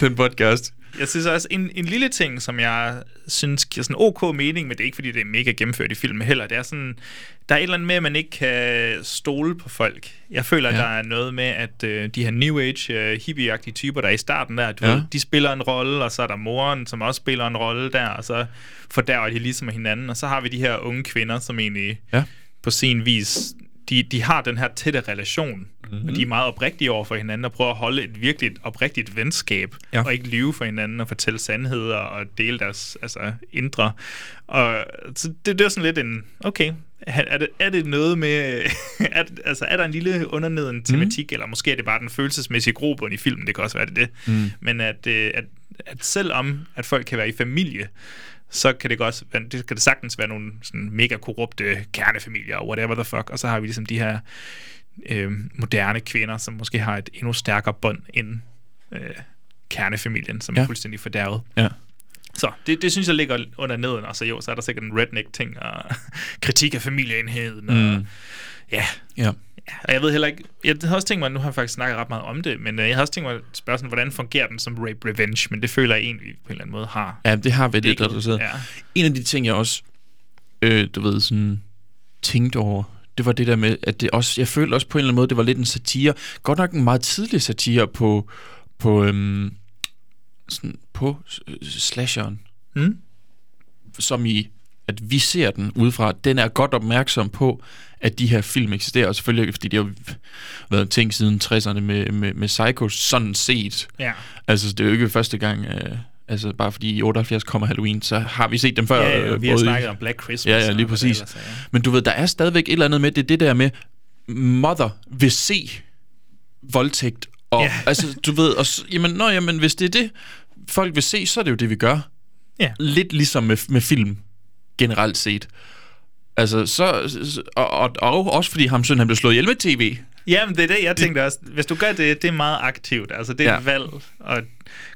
den podcast. Jeg synes også, en, en lille ting, som jeg synes giver sådan ok mening, men det er ikke, fordi det er mega gennemført i filmen heller. Det er sådan, der er et eller andet med, at man ikke kan stole på folk. Jeg føler, ja. der er noget med, at øh, de her New Age, øh, hippie-agtige typer, der i starten der, du ja. ved, de spiller en rolle, og så er der moren, som også spiller en rolle der, og så fordærver de ligesom hinanden. Og så har vi de her unge kvinder, som egentlig ja. på sin vis, de, de har den her tætte relation. Mm-hmm. Og de er meget oprigtige over for hinanden og prøver at holde et virkelig oprigtigt venskab ja. og ikke lyve for hinanden og fortælle sandheder og dele deres altså, indre. Og så det er sådan lidt en, okay, er det, er det noget med, er, altså er der en lille underneden tematik, mm. eller måske er det bare den følelsesmæssige grobund i filmen, det kan også være det det. Mm. Men at, at, at selvom at folk kan være i familie, så kan det godt, det kan det sagtens være nogle sådan mega korrupte kernefamilier og whatever the fuck, og så har vi ligesom de her Øh, moderne kvinder, som måske har et endnu stærkere bånd end øh, kernefamilien, som ja. er fuldstændig fordærvet. Ja. Så det, det synes jeg ligger under neden, og så jo, så er der sikkert en redneck-ting og kritik af familieenheden. Og, mm. ja. ja. Og jeg ved heller ikke, jeg havde også tænkt mig, nu har jeg faktisk snakket ret meget om det, men jeg havde også tænkt mig at spørge sådan, hvordan fungerer den som rape revenge, men det føler jeg egentlig på en eller anden måde har. Ja, det har vi det, der du sidder. Ja. En af de ting, jeg også, øh, du ved, sådan tænkte over, det var det der med, at det også, jeg følte også på en eller anden måde, det var lidt en satire. Godt nok en meget tidlig satire på, på, øhm, sådan, på slasheren. Mm. Som i, at vi ser den udefra. Den er godt opmærksom på, at de her film eksisterer. Og selvfølgelig, fordi det har været en ting siden tresserne med, med, med Psycho, sådan set. Yeah. Altså, det er jo ikke første gang... Øh, altså bare fordi i otteoghalvfjerds kommer Halloween, så har vi set dem før. Ja, ja vi har snakket i... om Black Christmas. Ja, ja, lige præcis. Ellers, ja. Men du ved, der er stadigvæk et eller andet med, det det der med, mother vil se voldtægt. Og, ja. altså, du ved, og, jamen, nå, jamen, hvis det er det, folk vil se, så er det jo det, vi gør. Ja. Lidt ligesom med, med film, generelt set. Altså, så, og, og, og også fordi ham søn, han blev slået ihjel med tv. Jamen, det er det, jeg tænkte også. Hvis du gør det, det er meget aktivt. Altså, det er ja. et valg, og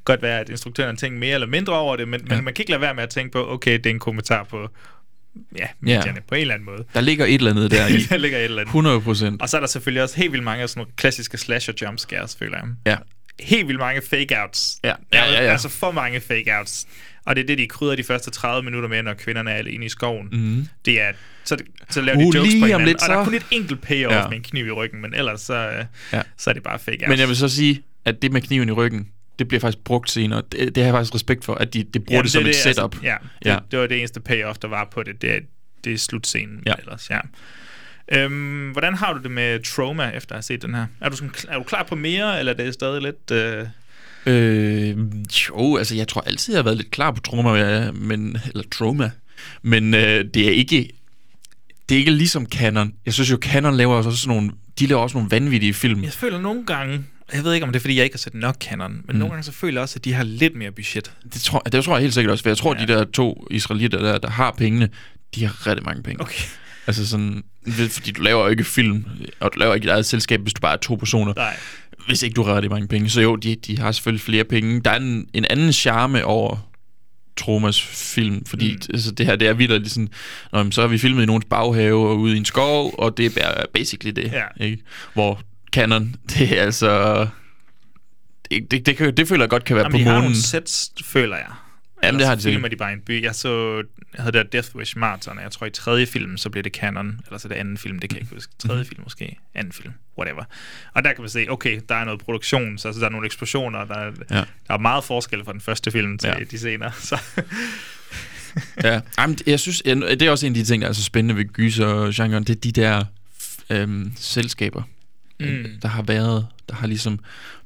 godt være, at instruktøren tænker mere eller mindre over det, men, ja. men man kan ikke lade være med at tænke på, okay, det er en kommentar på, ja, medierne, ja. på en eller anden måde. Der ligger et eller andet der i. Der ligger et eller andet. hundrede procent. Og så er der selvfølgelig også helt vildt mange af sådan nogle klassiske slasher jump scares, føler jeg. Ja. Helt vildt mange fake-outs. Ja. Ja, ja, ja. Altså, for mange fake-outs. Og det er det, de krydder de første tredive minutter med, når kvinderne er inde i skoven. Mm. Det er, så, så laver de uh, jokes på hinanden, lidt, og der er kun et enkelt payoff ja. med en kniv i ryggen, men ellers så, ja. så er det bare fake-outs. Men jeg vil så sige, at det med kniven i ryggen, det bliver faktisk brugt senere. Det, det har jeg faktisk respekt for, at de, de bruger Jamen, det som det, et setup. Altså, ja, ja. Det, det var det eneste payoff, der var på det. Det er, det er slutscenen ja. ellers, ja. Øhm, hvordan har du det med Troma, efter at have set den her? Er du, sådan, er du klar på mere, eller er det stadig lidt... Øh... Øh, jo, altså jeg tror altid, jeg har været lidt klar på Troma, men, eller Troma, men øh, det er ikke... Det er ikke ligesom Canon. Jeg synes jo, Canon laver også sådan nogle... De laver også nogle vanvittige film. Jeg føler nogle gange... Jeg ved ikke, om det er, fordi jeg ikke har set nok Canon, men mm. nogle gange så føler jeg også, at de har lidt mere budget. Det tror, det tror jeg helt sikkert også, for jeg tror, ja. de der to israelitter, der, der har pengene, de har rigtig mange penge. Okay. Altså sådan... Fordi du laver jo ikke film, og du laver ikke et eget selskab, hvis du bare er to personer. Nej. Hvis ikke du har rigtig mange penge. Så jo, de, de har selvfølgelig flere penge. Der er en, en anden charme over... Tromas film, fordi mm. altså, det her, det er vildt sådan, når, så har vi filmet i nogens baghave og ude i en skov, og det er basically det, ja. ikke? Hvor Canon, det er altså det, det, det, det, det føler jeg godt kan være Jamen, på månen. Jamen de har nogle sets, føler jeg. Jamen det har de sikkert. Filmer de bare i en by. Jeg så, jeg havde der Death Wish Marathon, og jeg tror i tredje film, så blev det Canon, eller så det anden film, det kan jeg ikke huske. Tredje film måske, anden film, whatever. Og der kan man se, okay, der er noget produktion, så altså, der er nogle eksplosioner, der er, ja. der er meget forskel fra den første film til ja. de senere. Så. ja, Jamen, jeg synes, jeg, det er også en af de ting, der er så spændende ved gysergenren, det er de der øhm, selskaber, mm. der har været, der har ligesom...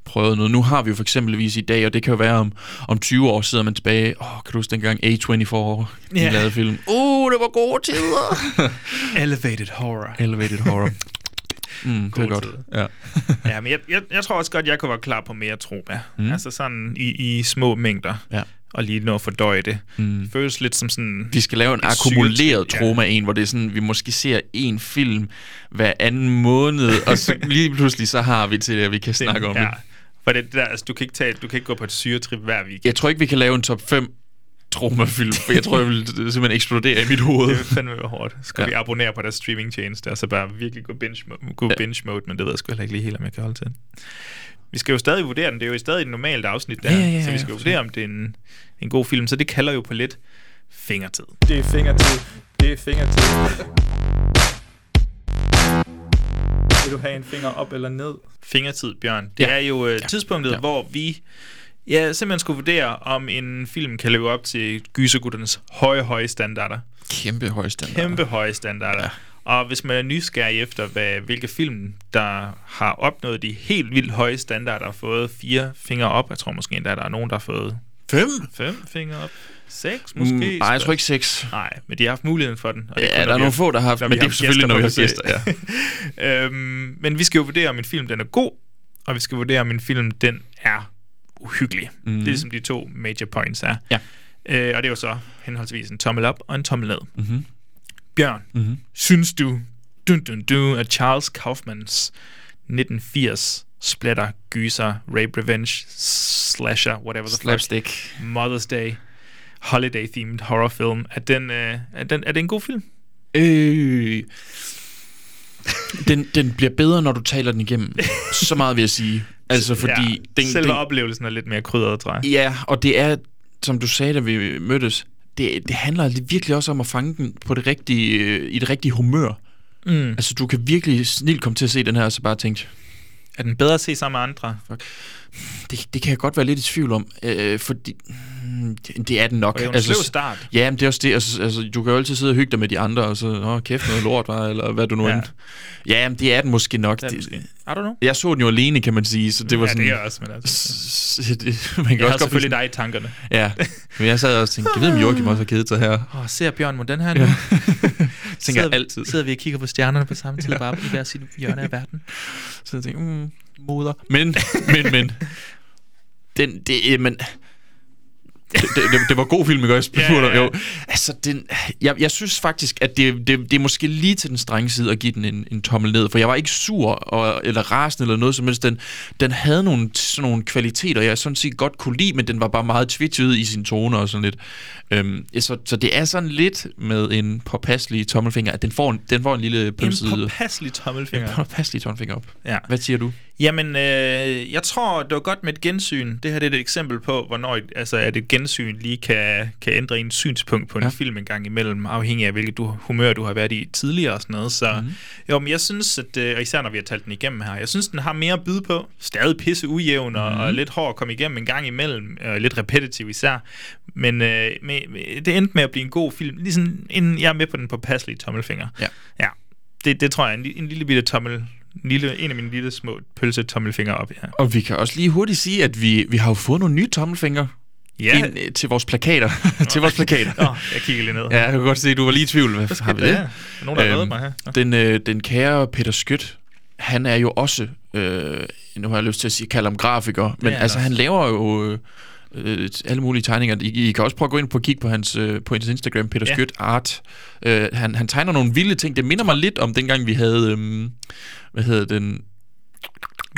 prøvet noget. Nu har vi jo for eksempelvis i dag, og det kan jo være om, om tyve år sidder man tilbage, åh, oh, kan du huske dengang A twenty-four de yeah. lavede film? Uh, det var gode tider! Elevated horror. Elevated horror. Mm, det er godt. Ja. ja, men jeg, jeg, jeg tror også godt, jeg kunne være klar på mere Troma. Mm. Altså sådan i, i små mængder. Ja. Og lige nå at fordøje det. Mm. Det føles lidt som sådan... Vi skal lave en akkumuleret Troma en, ja. hvor det er sådan, vi måske ser en film hver anden måned, og så lige pludselig så har vi til det, at vi kan snakke om ja. det. For det der, altså, du kan ikke tage, du kan ikke gå på et syretrip hver weekend. Jeg tror ikke, vi kan lave en top fem Troma-film, for jeg tror, jeg vil simpelthen eksplodere i mit hoved. Det vil fandme være hårdt. Så skal ja. vi abonnere på deres streaming-tjeneste, og så bare virkelig gå binge-mode, binge ja. men det ved jeg sgu heller ikke lige helt, om jeg kan holde til. Vi skal jo stadig vurdere den, det er jo stadig et normalt afsnit der, ja, ja, ja, så vi skal jo vurdere, om det er en, en god film, så det kalder jo på lidt fingertid. Det er fingertid, det er fingertid. Vil du have en finger op eller ned? Fingertid, Bjørn. Det ja. er jo øh, ja. tidspunktet, ja. hvor vi ja, simpelthen skulle vurdere, om en film kan leve op til gysergutternes høje, høje standarder. Kæmpe høje standarder. Kæmpe høje standarder. Ja. Og hvis man er nysgerrig efter, hvad, hvilke film, der har opnået de helt vildt høje standarder og fået fire fingre op. Jeg tror måske endda, der er nogen, der har fået... Fem? Fem fingre op. Seks måske? Mm, nej, jeg tror ikke seks. Nej, men de har haft muligheden for den. Og det ja, kun, der er nogle få, der har haft, men det er selvfølgelig, når vi har gæster. Ja. øhm, men vi skal jo vurdere, om en film den er god, og vi skal vurdere, om en film den er uhyggelig. Mm. Det er ligesom de to major points er. Ja. Øh, og det er jo så henholdsvis en tommel op og en tommel ned. Mhm. Bjørn, mm-hmm. synes du, dun, dun, dun, at Charles Kaufmans nitten firs splatter, gyser, rape revenge, slasher, whatever the Slapstick. fuck, Mother's Day, holiday-themed horrorfilm, er den, øh, er, den, er den en god film? Øh, den, den bliver bedre, når du taler den igennem. Så meget vil jeg sige. Altså, fordi ja, den, selve den, oplevelsen er lidt mere krydret, tror jeg. Ja, og det er, som du sagde, da vi mødtes, Det, det handler virkelig også om at fange den på det rigtige, øh, i det rigtige humør. Mm. Altså, du kan virkelig snilt komme til at se den her, og så bare tænke, er den bedre at se sammen med andre? Fuck. Det, det kan jeg godt være lidt i tvivl om, øh, fordi mm, det, det er den nok. Og det er jo en altså, sløv start. Ja, men det er også det. Altså, altså, du kan jo altid sidde og hygge dig med de andre, og så, åh, kæft noget lort, var, eller hvad du nu ja. end. Ja, men det er den måske nok. Det, måske. I don't know. Jeg så den jo alene, kan man sige, så det var ja, sådan... Ja, det er også, men altså... S- det, man kan jeg også har selvfølgelig dig i tankerne. Ja, men jeg sad også og tænkte, jeg ved, om Joachim også har kedet sig her. Åh, oh, ser Bjørn mod den her nu? Ja. Tænker sidder, altid. Sidder vi og kigger på stjernerne på samme tid, ja. bare i hver sin hjørne af verden. Så jeg tænkte, mm, moder. Men, men, men. Den, det, men. Det, det, det var god film, ikke også? Ja, ja, ja. Jo. Altså, den, jeg, jeg synes faktisk, at det, det, det er måske lige til den strenge side at give den en, en tommel ned, for jeg var ikke sur og, eller rasende eller noget som helst. Den, den havde nogle, sådan nogle kvaliteter, jeg sådan set godt kunne lide, men den var bare meget twitchet i sine toner og sådan lidt. Øhm, så, så det er sådan lidt med en påpasselig tommelfinger, at den får en, den får en lille pølseside. En påpasselig tommelfinger? En påpasselig tommelfinger op. Ja. Hvad siger du? Jamen, øh, jeg tror, det var godt med et gensyn. Det her det er et eksempel på, hvornår et, altså, at et gensyn lige kan, kan ændre en synspunkt på en ja. film en gang imellem, afhængig af hvilket du, humør du har været i tidligere og sådan noget. Så mm-hmm. jo, men jeg synes, at, og især når vi har talt den igennem her, jeg synes, den har mere at byde på. Stadig pisse ujævn og, mm-hmm. og lidt hård at komme igennem en gang imellem, og lidt repetitiv især. Men øh, med, med, det endte med at blive en god film. Ligesom inden jeg er med på den påpasselige tommelfinger. Ja. ja det, det tror jeg er en, en lille bitte tommel... Lille, en af mine lille små pølsetommelfingre op, ja. Og vi kan også lige hurtigt sige, at vi, vi har jo fået nogle nye tommelfingre yeah. ind, til vores plakater. til vores plakater. Nå, jeg kigger lidt ned. Ja, jeg kan godt se, at du var lige i tvivl. Hvad har vi det? det? Nogen, der øhm, redder mig her. Ja. Den, øh, den kære Peter Skødt, han er jo også, øh, nu har jeg lyst til at sige, kalde ham grafiker, men altså også. Han laver jo... Øh, alle mulige tegninger. I, I kan også prøve at gå ind på kig på hans, øh, på hans Instagram, Peter ja. Skødt Art. Øh, han, han tegner nogle vilde ting. Det minder mig lidt om dengang vi havde øhm, hvad hedder den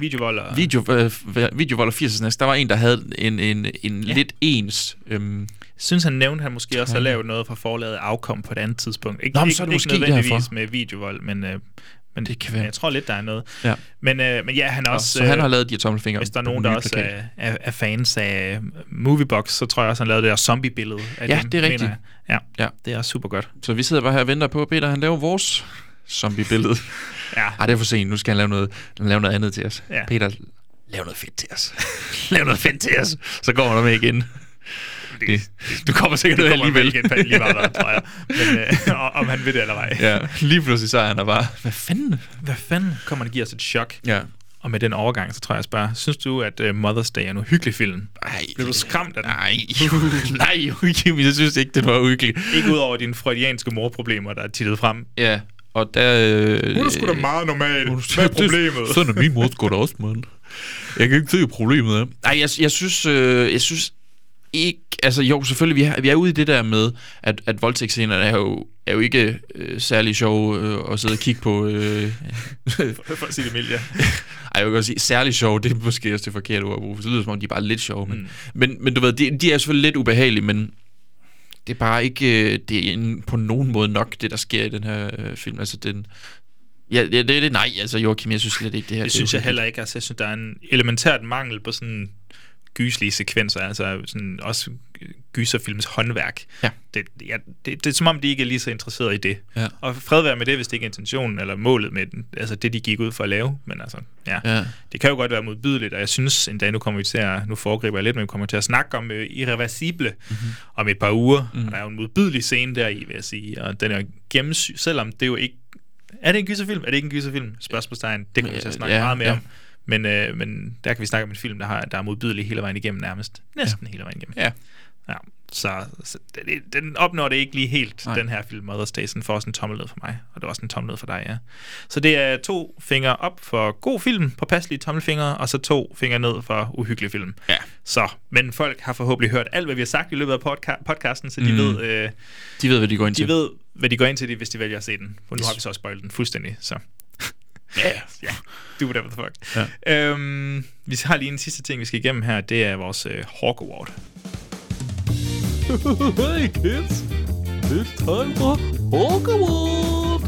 videovolder video øh, videovolder firserne. Der var en der havde en en en ja. lidt ens. Øhm, synes han nævnte han måske også ja. har lavet noget fra forlaget Afkom på et andet tidspunkt. Ikke, Nå, ikke, så er det ikke måske nødvendigvis derfor. Med videovold, men øh, men det kan være. Jeg tror lidt, der er noget. Ja. Men, øh, men ja, han også... Så øh, han har lavet de her tommelfingre. Hvis der er nogen, der også er, er, er fans af Moviebox, så tror jeg også, han lavede det der zombie-billede. Af ja, dem, det er rigtigt. Ja, ja, det er super godt. Så vi sidder bare her og venter på, Peter, han laver vores zombie-billede. ja. Ej, det er for sent. Nu skal han lave noget, han lave noget andet til os. Ja. Peter, lav noget fedt til os. lav noget fedt til os. Så går han der med igen. Det, du kommer sikkert det kommer alligevel. Ikke alligevel, tror jeg. Men, øh, om han ved det eller ej. Ja, lige pludselig så er han der bare, hvad fanden? Hvad fanden? Kommer det give os et chok? Ja. Og med den overgang, så tror jeg også bare, synes du, at uh, Mother's Day er en uhyggelig film? Nej. Blev du skræmt af den? Nej. Nej, uhyggelig. Jeg synes ikke, det var uhyggelig. Ikke ud over dine freudianske morproblemer, der er tittet frem. Ja, og der... Øh, hun er sgu da meget normal. Hvad er problemet? Sådan er min mor sgu da også, mand. Jeg kan ikke se, problemet er. Nej, jeg, jeg synes... Øh, jeg synes Ikke, altså jo, selvfølgelig, vi er, vi er ude i det der med, at, at voldtægtsscenerne er jo, er jo ikke øh, særlig sjove øh, at sidde og kigge på. Øh, for, for at sige det mildt, ja. Ej, jeg vil godt sige, særlig sjove, det er måske også det forkerte ord at bruge, for det lyder som om, de er bare lidt sjove. Men, mm. men, men du ved, de, de er selvfølgelig lidt ubehagelige, men det er bare ikke, øh, det er en, på nogen måde nok, det der sker i den her øh, film. Altså den... Ja, det er det. Nej, altså Joachim, jeg synes slet ikke det her. Det synes det jeg heller ikke. Altså, jeg synes, der er en elementært mangel på sådan... gyselige sekvenser, altså sådan også gyserfilms håndværk. Ja. Det, ja, det, det er som om, de ikke er lige så interesserede i det. Ja. Og fred være med det, hvis det ikke er intentionen eller målet med den, altså det, de gik ud for at lave. Men altså, ja. ja. Det kan jo godt være modbydeligt, og jeg synes en dag, nu kommer vi til at, nu foregriber jeg lidt, men vi kommer til at snakke om uh, Irreversible mm-hmm. om et par uger, mm-hmm. og der er jo en modbydelig scene deri, vil jeg sige, og den er jo gennemsyg, selvom det jo ikke... Er det en gyserfilm? Er det ikke en gyserfilm? Spørgsmålstegn. Det kommer vi til at snakke ja, meget mere ja. om. Men, øh, men der kan vi snakke om en film, der, har, der er modbydelig hele vejen igennem nærmest. Næsten ja. hele vejen igennem. Ja. Ja. Så, så det, den opnår det ikke lige helt, Nej. den her film, Mother's Day, sådan får også en tommel ned for mig, og det var også en tommel ned for dig, ja. Så det er to fingre op for god film, påpasselige tommelfingre, og så to fingre ned for uhyggelig film. Ja. Så, men folk har forhåbentlig hørt alt, hvad vi har sagt i løbet af podca- podcasten, så de mm. ved... Øh, de ved, hvad de går ind til. De ved, hvad de går ind til, hvis de vælger at se den. For nu har vi så også spoilet den fuldstændig, så... Ja, yeah. yeah. do whatever the fuck. Yeah. Øhm, vi har lige en sidste ting, vi skal igennem her. Det er vores øh, Hawk Award. Hey kids, it's time for Hawk Award.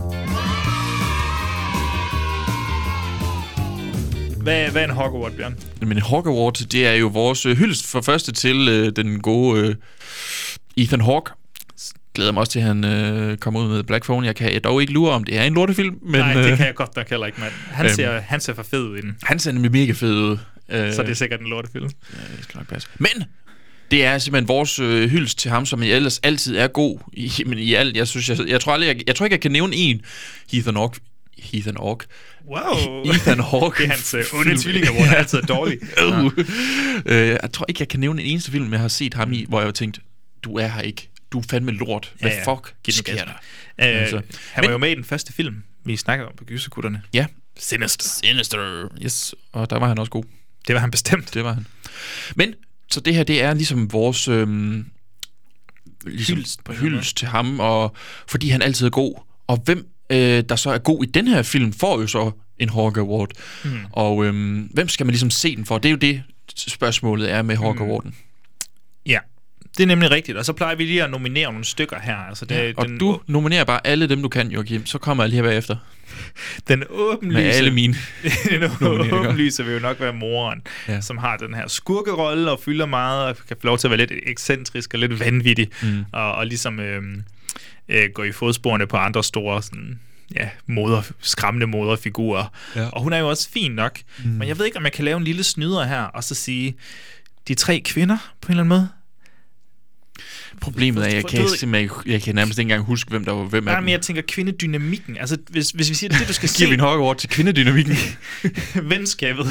Hvad, hvad er en Hawk Award, Bjørn? Jamen, en Hawk Award, det er jo vores øh, hyldest for første til øh, den gode øh, Ethan Hawke. Glæder mig også til, at han øh, kommer ud med Black Phone. Jeg kan dog ikke lure, om det er en lortefilm. Men, nej, det kan jeg godt nok heller ikke, mand. Han, øhm, ser, han ser for fed ud i den. Han ser nemlig mega fed ud. Øh, så det er sikkert en lortefilm. Ja, det skal nok passe. Men det er simpelthen vores øh, hyldest til ham, som jeg ellers altid er god i. Men i alt, jeg synes, jeg, jeg, tror, aldrig, jeg, jeg tror ikke, jeg kan nævne en Ethan Hawke. Ethan Hawke. Wow. Ethan Hawke. Det er hans øh, onde tvillinger, hvor han altid er dårlig. øh. Øh, jeg tror ikke, jeg kan nævne en eneste film, jeg har set ham i, hvor jeg har tænkt, du er her ikke. Du er fandme lort. Hvad ja, ja. fuck sker der? Øh, altså. Han Men, var jo med i den første film, vi snakkede om på Gyserkutterne. Ja. Sinister. Sinister. Yes. Og der var han også god. Det var han bestemt. Det var han. Men, så det her, det er ligesom vores øhm, ligesom hyldest til ham, og fordi han altid er god. Og hvem, øh, der så er god i den her film, får jo så en Hawk Award. Mm. Og øhm, hvem skal man ligesom se den for? Det er jo det, spørgsmålet er med Hawk Awarden. Mm. Ja. Det er nemlig rigtigt, og så plejer vi lige at nominere nogle stykker her. Altså, det, ja, og den, du nominerer bare alle dem, du kan, Joachim, så kommer jeg lige her bagefter. Den åbenlyse... Med alle mine. Den åbenlyse vil jo nok være moren, ja, som har den her skurkerolle og fylder meget, og kan få lov til at være lidt ekscentrisk og lidt vanvittig, mm. og, og ligesom øh, øh, gå i fodsporene på andre store... Sådan, ja, moder, skræmmende moderfigurer. Ja. Og hun er jo også fin nok. Mm. Men jeg ved ikke, om jeg kan lave en lille snyder her, og så sige, de tre kvinder, på en eller anden måde. Problemet er, at jeg, kan, jeg, jeg kan nærmest ikke engang huske, hvem der var hvem af dem. Nej, men jeg tænker kvindedynamikken. Altså, hvis, hvis vi siger, det, du skal se... Giv en høj ord til kvindedynamikken. Venskabet.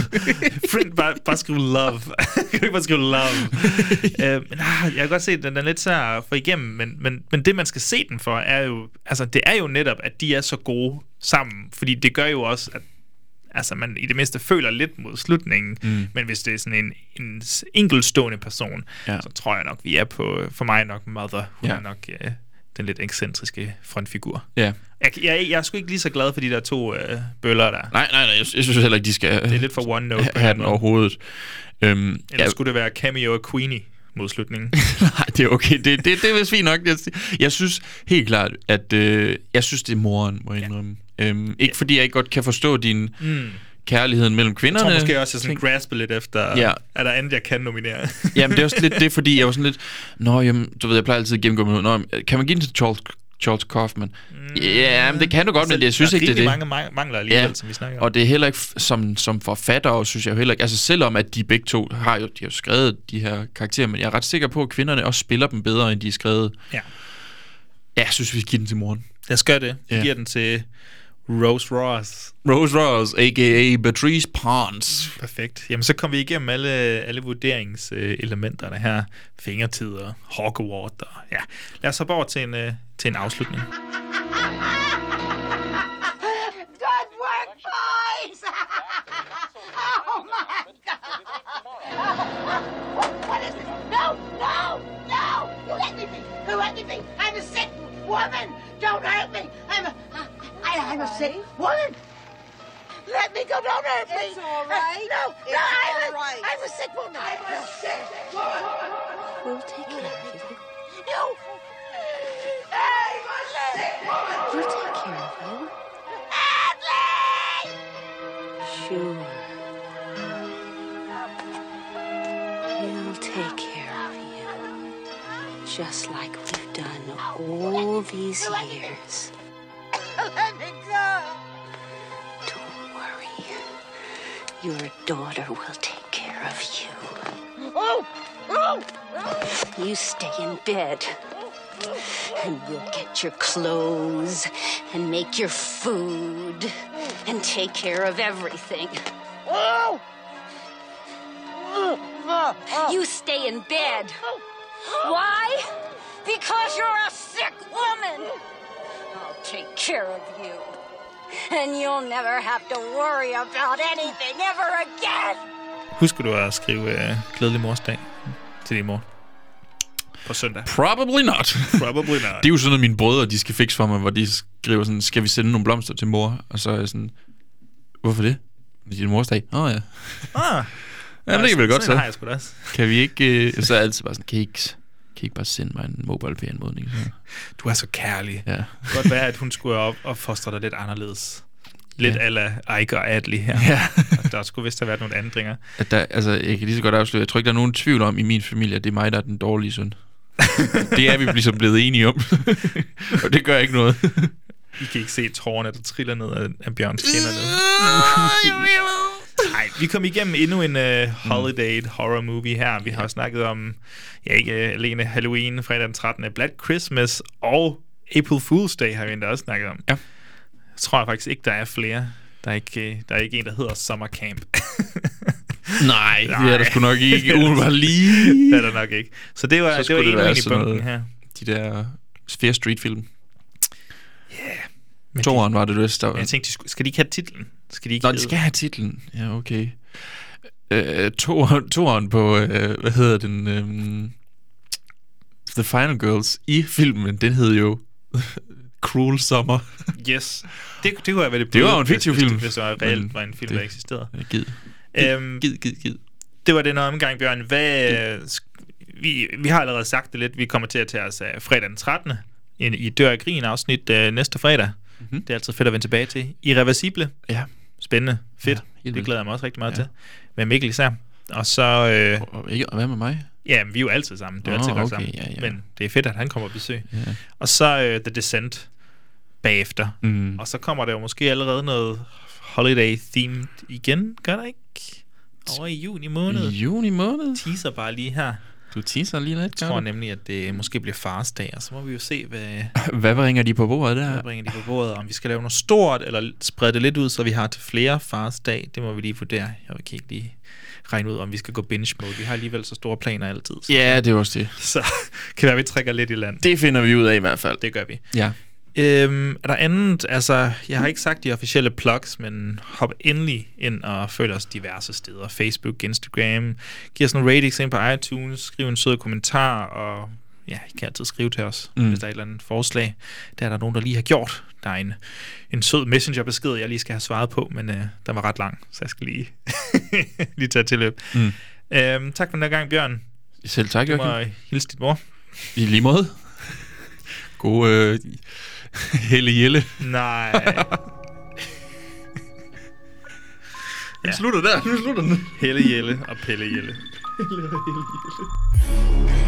Friend, bare, bare skrive love. Kan du ikke bare skrive love? uh, men, uh, jeg kan godt se, at den er lidt svær at få igennem, men, men, men det, man skal se den for, er jo... Altså, det er jo netop, at de er så gode sammen, fordi det gør jo også, at altså, man i det mindste føler lidt mod slutningen, mm. men hvis det er sådan en, en enkeltstående person, ja, så tror jeg nok, vi er på, for mig nok Mother, hun ja. er nok øh, den lidt ekscentriske frontfigur. Ja. Jeg, jeg, jeg er sgu ikke lige så glad for de der to øh, bøller der. Nej, nej, nej, jeg, jeg synes heller ikke, de skal det er lidt for one note have, have den overhovedet. Øhm, Eller ja. skulle det være Cameo og Queenie mod slutningen? Nej, det er okay. Det, det, det er vist fint nok. Jeg synes helt klart, at øh, jeg synes, det er moren, må jeg indrømme. Ja. Øhm, ikke fordi jeg ikke godt kan forstå din mm. kærligheden mellem kvinderne. Jeg tror måske også, jeg sådan grasper lidt efter, ja. er der andet, jeg kan nominere? Jamen, det er også lidt det, fordi jeg var sådan lidt, nå, jamen, du ved, jeg plejer altid at gennemgå med noget. Nå, kan man give den til Charles, Charles Kaufman? Mm. Ja, men det kan du godt, så, men jeg synes ikke, det er det. Der er mange mangler alligevel, ja, som vi snakker om. Og det er heller ikke, som, som forfattere, synes jeg heller ikke, altså selvom at de begge to har jo, de har jo skrevet de her karakterer, men jeg er ret sikker på, at kvinderne også spiller dem bedre, end de er skrevet. Ja. Ja, jeg synes, vi giver den til moren. Lad os gøre det. Vi yeah. giver den til Rose Ross. Rose Ross, a k a. Beatrice Pons. Perfekt. Jamen, så kom vi igennem alle, alle vurderingselementerne her. Fingertider, Hawk Award. Og, ja. Lad os hoppe over til en, uh, til en afslutning. Good work, boys! Oh, my God! What is this? No, no, no! You let me be! You let me be! I'm a sick woman! Don't hurt me! I'm a, I, I'm a sick woman! Let me go! Don't hurt me! It's all right. Uh, no, it's no, I'm all a, right. I'm a sick woman! I'm a sick woman! We'll take care of you. No! I'm a sick woman! We'll take care of you. Adley! Sure. He'll take care of you. Just like we done all these years. Let me go. Don't worry. Your daughter will take care of you. Oh, oh, oh. You stay in bed. And we'll get your clothes and make your food and take care of everything. Oh. You stay in bed. Why? Because you're a sick woman. I'll take care of you. And you'll never have to worry about anything ever again. Husker du at skrive uh, glædelig morsdag til din mor? På søndag. Probably not. Probably not. Det er jo sådan noget, mine brødre, de skal fikse for mig, hvor de skriver sådan, skal vi sende nogle blomster til mor? Og så er jeg sådan, hvorfor det? Det er din morsdag. Åh oh, ja. Ah. Ja, det kan vi godt sige. Kan vi ikke... Uh, så er altid bare sådan, cakes. Kan ikke bare sende mig en mobile-p-anmodning? Du er så kærlig. Ja. Det kan godt være, at hun skulle op og fostre dig lidt anderledes. Lidt a la Ike og Adley her. Ja. Der skulle vist have været nogle ændringer. At der, altså, jeg kan lige så godt afsløre, jeg tror ikke, der er nogen tvivl om i min familie, at det er mig, der er den dårlige søn. Det er vi ligesom blevet enige om. Og det gør ikke noget. I kan ikke se tårerne, der triller ned af Bjørns kinder. Nej, vi kom igennem endnu en uh, holiday mm. horror movie her. Vi har jo snakket om, ja, ikke uh, alene Halloween, fredag den trettende, Black Christmas og April Fool's Day har vi endda også snakket om. Ja. Jeg tror faktisk ikke, der er flere. Der er ikke, uh, der er ikke en, der hedder Summer Camp. Nej, Nej, det er der sgu nok ikke. Ugen var lige. Det er der nok ikke. Så det var, Så det var endnu en i bunken her. De der Fear Street-film. Ja. Yeah. Toren var det løs, der var... Jeg tænkte, de skulle, skal de ikke have titlen? Skal de ikke Nå, de skal have titlen. Ja, okay. Øh, toren, toren på, øh, hvad hedder den? Øh, The Final Girls i filmen, den hed jo Cruel Summer. Yes. Det, det kunne jeg være det. Det var en fiktiv film. Hvis det var reelt var en film, det, der eksisterede. Gid. Gid, gid, gid. Det var den omgang, Bjørn. Hvad... vi, vi har allerede sagt det lidt. Vi kommer til at tage os af fredag den trettende i, i Dør af Grin afsnit øh, næste fredag. Mm-hmm. Det er altid fedt at vende tilbage til. Irreversible. Ja. Spændende. Fedt. Ja, det glæder jeg mig også rigtig meget ja. til. Med Mikkel især. Og så... Øh, og, og hvad med mig? Ja, vi er jo altid sammen. Det er oh, altid godt okay, sammen. Ja, ja. Men det er fedt, at han kommer på besøg. Ja. Og så øh, The Descent bagefter. Mm. Og så kommer der jo måske allerede noget holiday-themed igen. Gør der ikke? Over i juni måned. I juni måned? Teaser bare lige her. Du teaser lige lidt. Jeg tror nemlig, at det måske bliver farsdag, og så må vi jo se, hvad... Hvad bringer de på bordet der? Hvad bringer de på bordet? Om vi skal lave noget stort, eller sprede det lidt ud, så vi har til flere farsdag. Det må vi lige vurdere. Jeg kan ikke lige regne ud, om vi skal gå binge mode. Vi har alligevel så store planer altid. Så. Ja, det er også det. Så kan være, vi trækker lidt i land. Det finder vi ud af i hvert fald. Det gør vi. Ja. Øhm, er der andet? Altså, jeg har ikke sagt de officielle plugs, men hop endelig ind og følg os diverse steder. Facebook, Instagram. Giv os en rating ind på iTunes. Skriv en sød kommentar. Og ja, I kan altid skrive til os, mm. hvis der er et eller andet forslag. Der er der nogen, der lige har gjort. Der er en, en sød messengerbesked, jeg lige skal have svaret på, men øh, den var ret lang, så jeg skal lige, lige tage til løb. Mm. Øhm, tak for den gang, Bjørn. Selv tak, Jørgen. Du må hilse dit mor. I lige måde. God... Øh Helle Jelle. Nej. Nu slutter der. Nu slutter den. Helle Jelle og Pelle Jelle. Helle og Helle Jelle.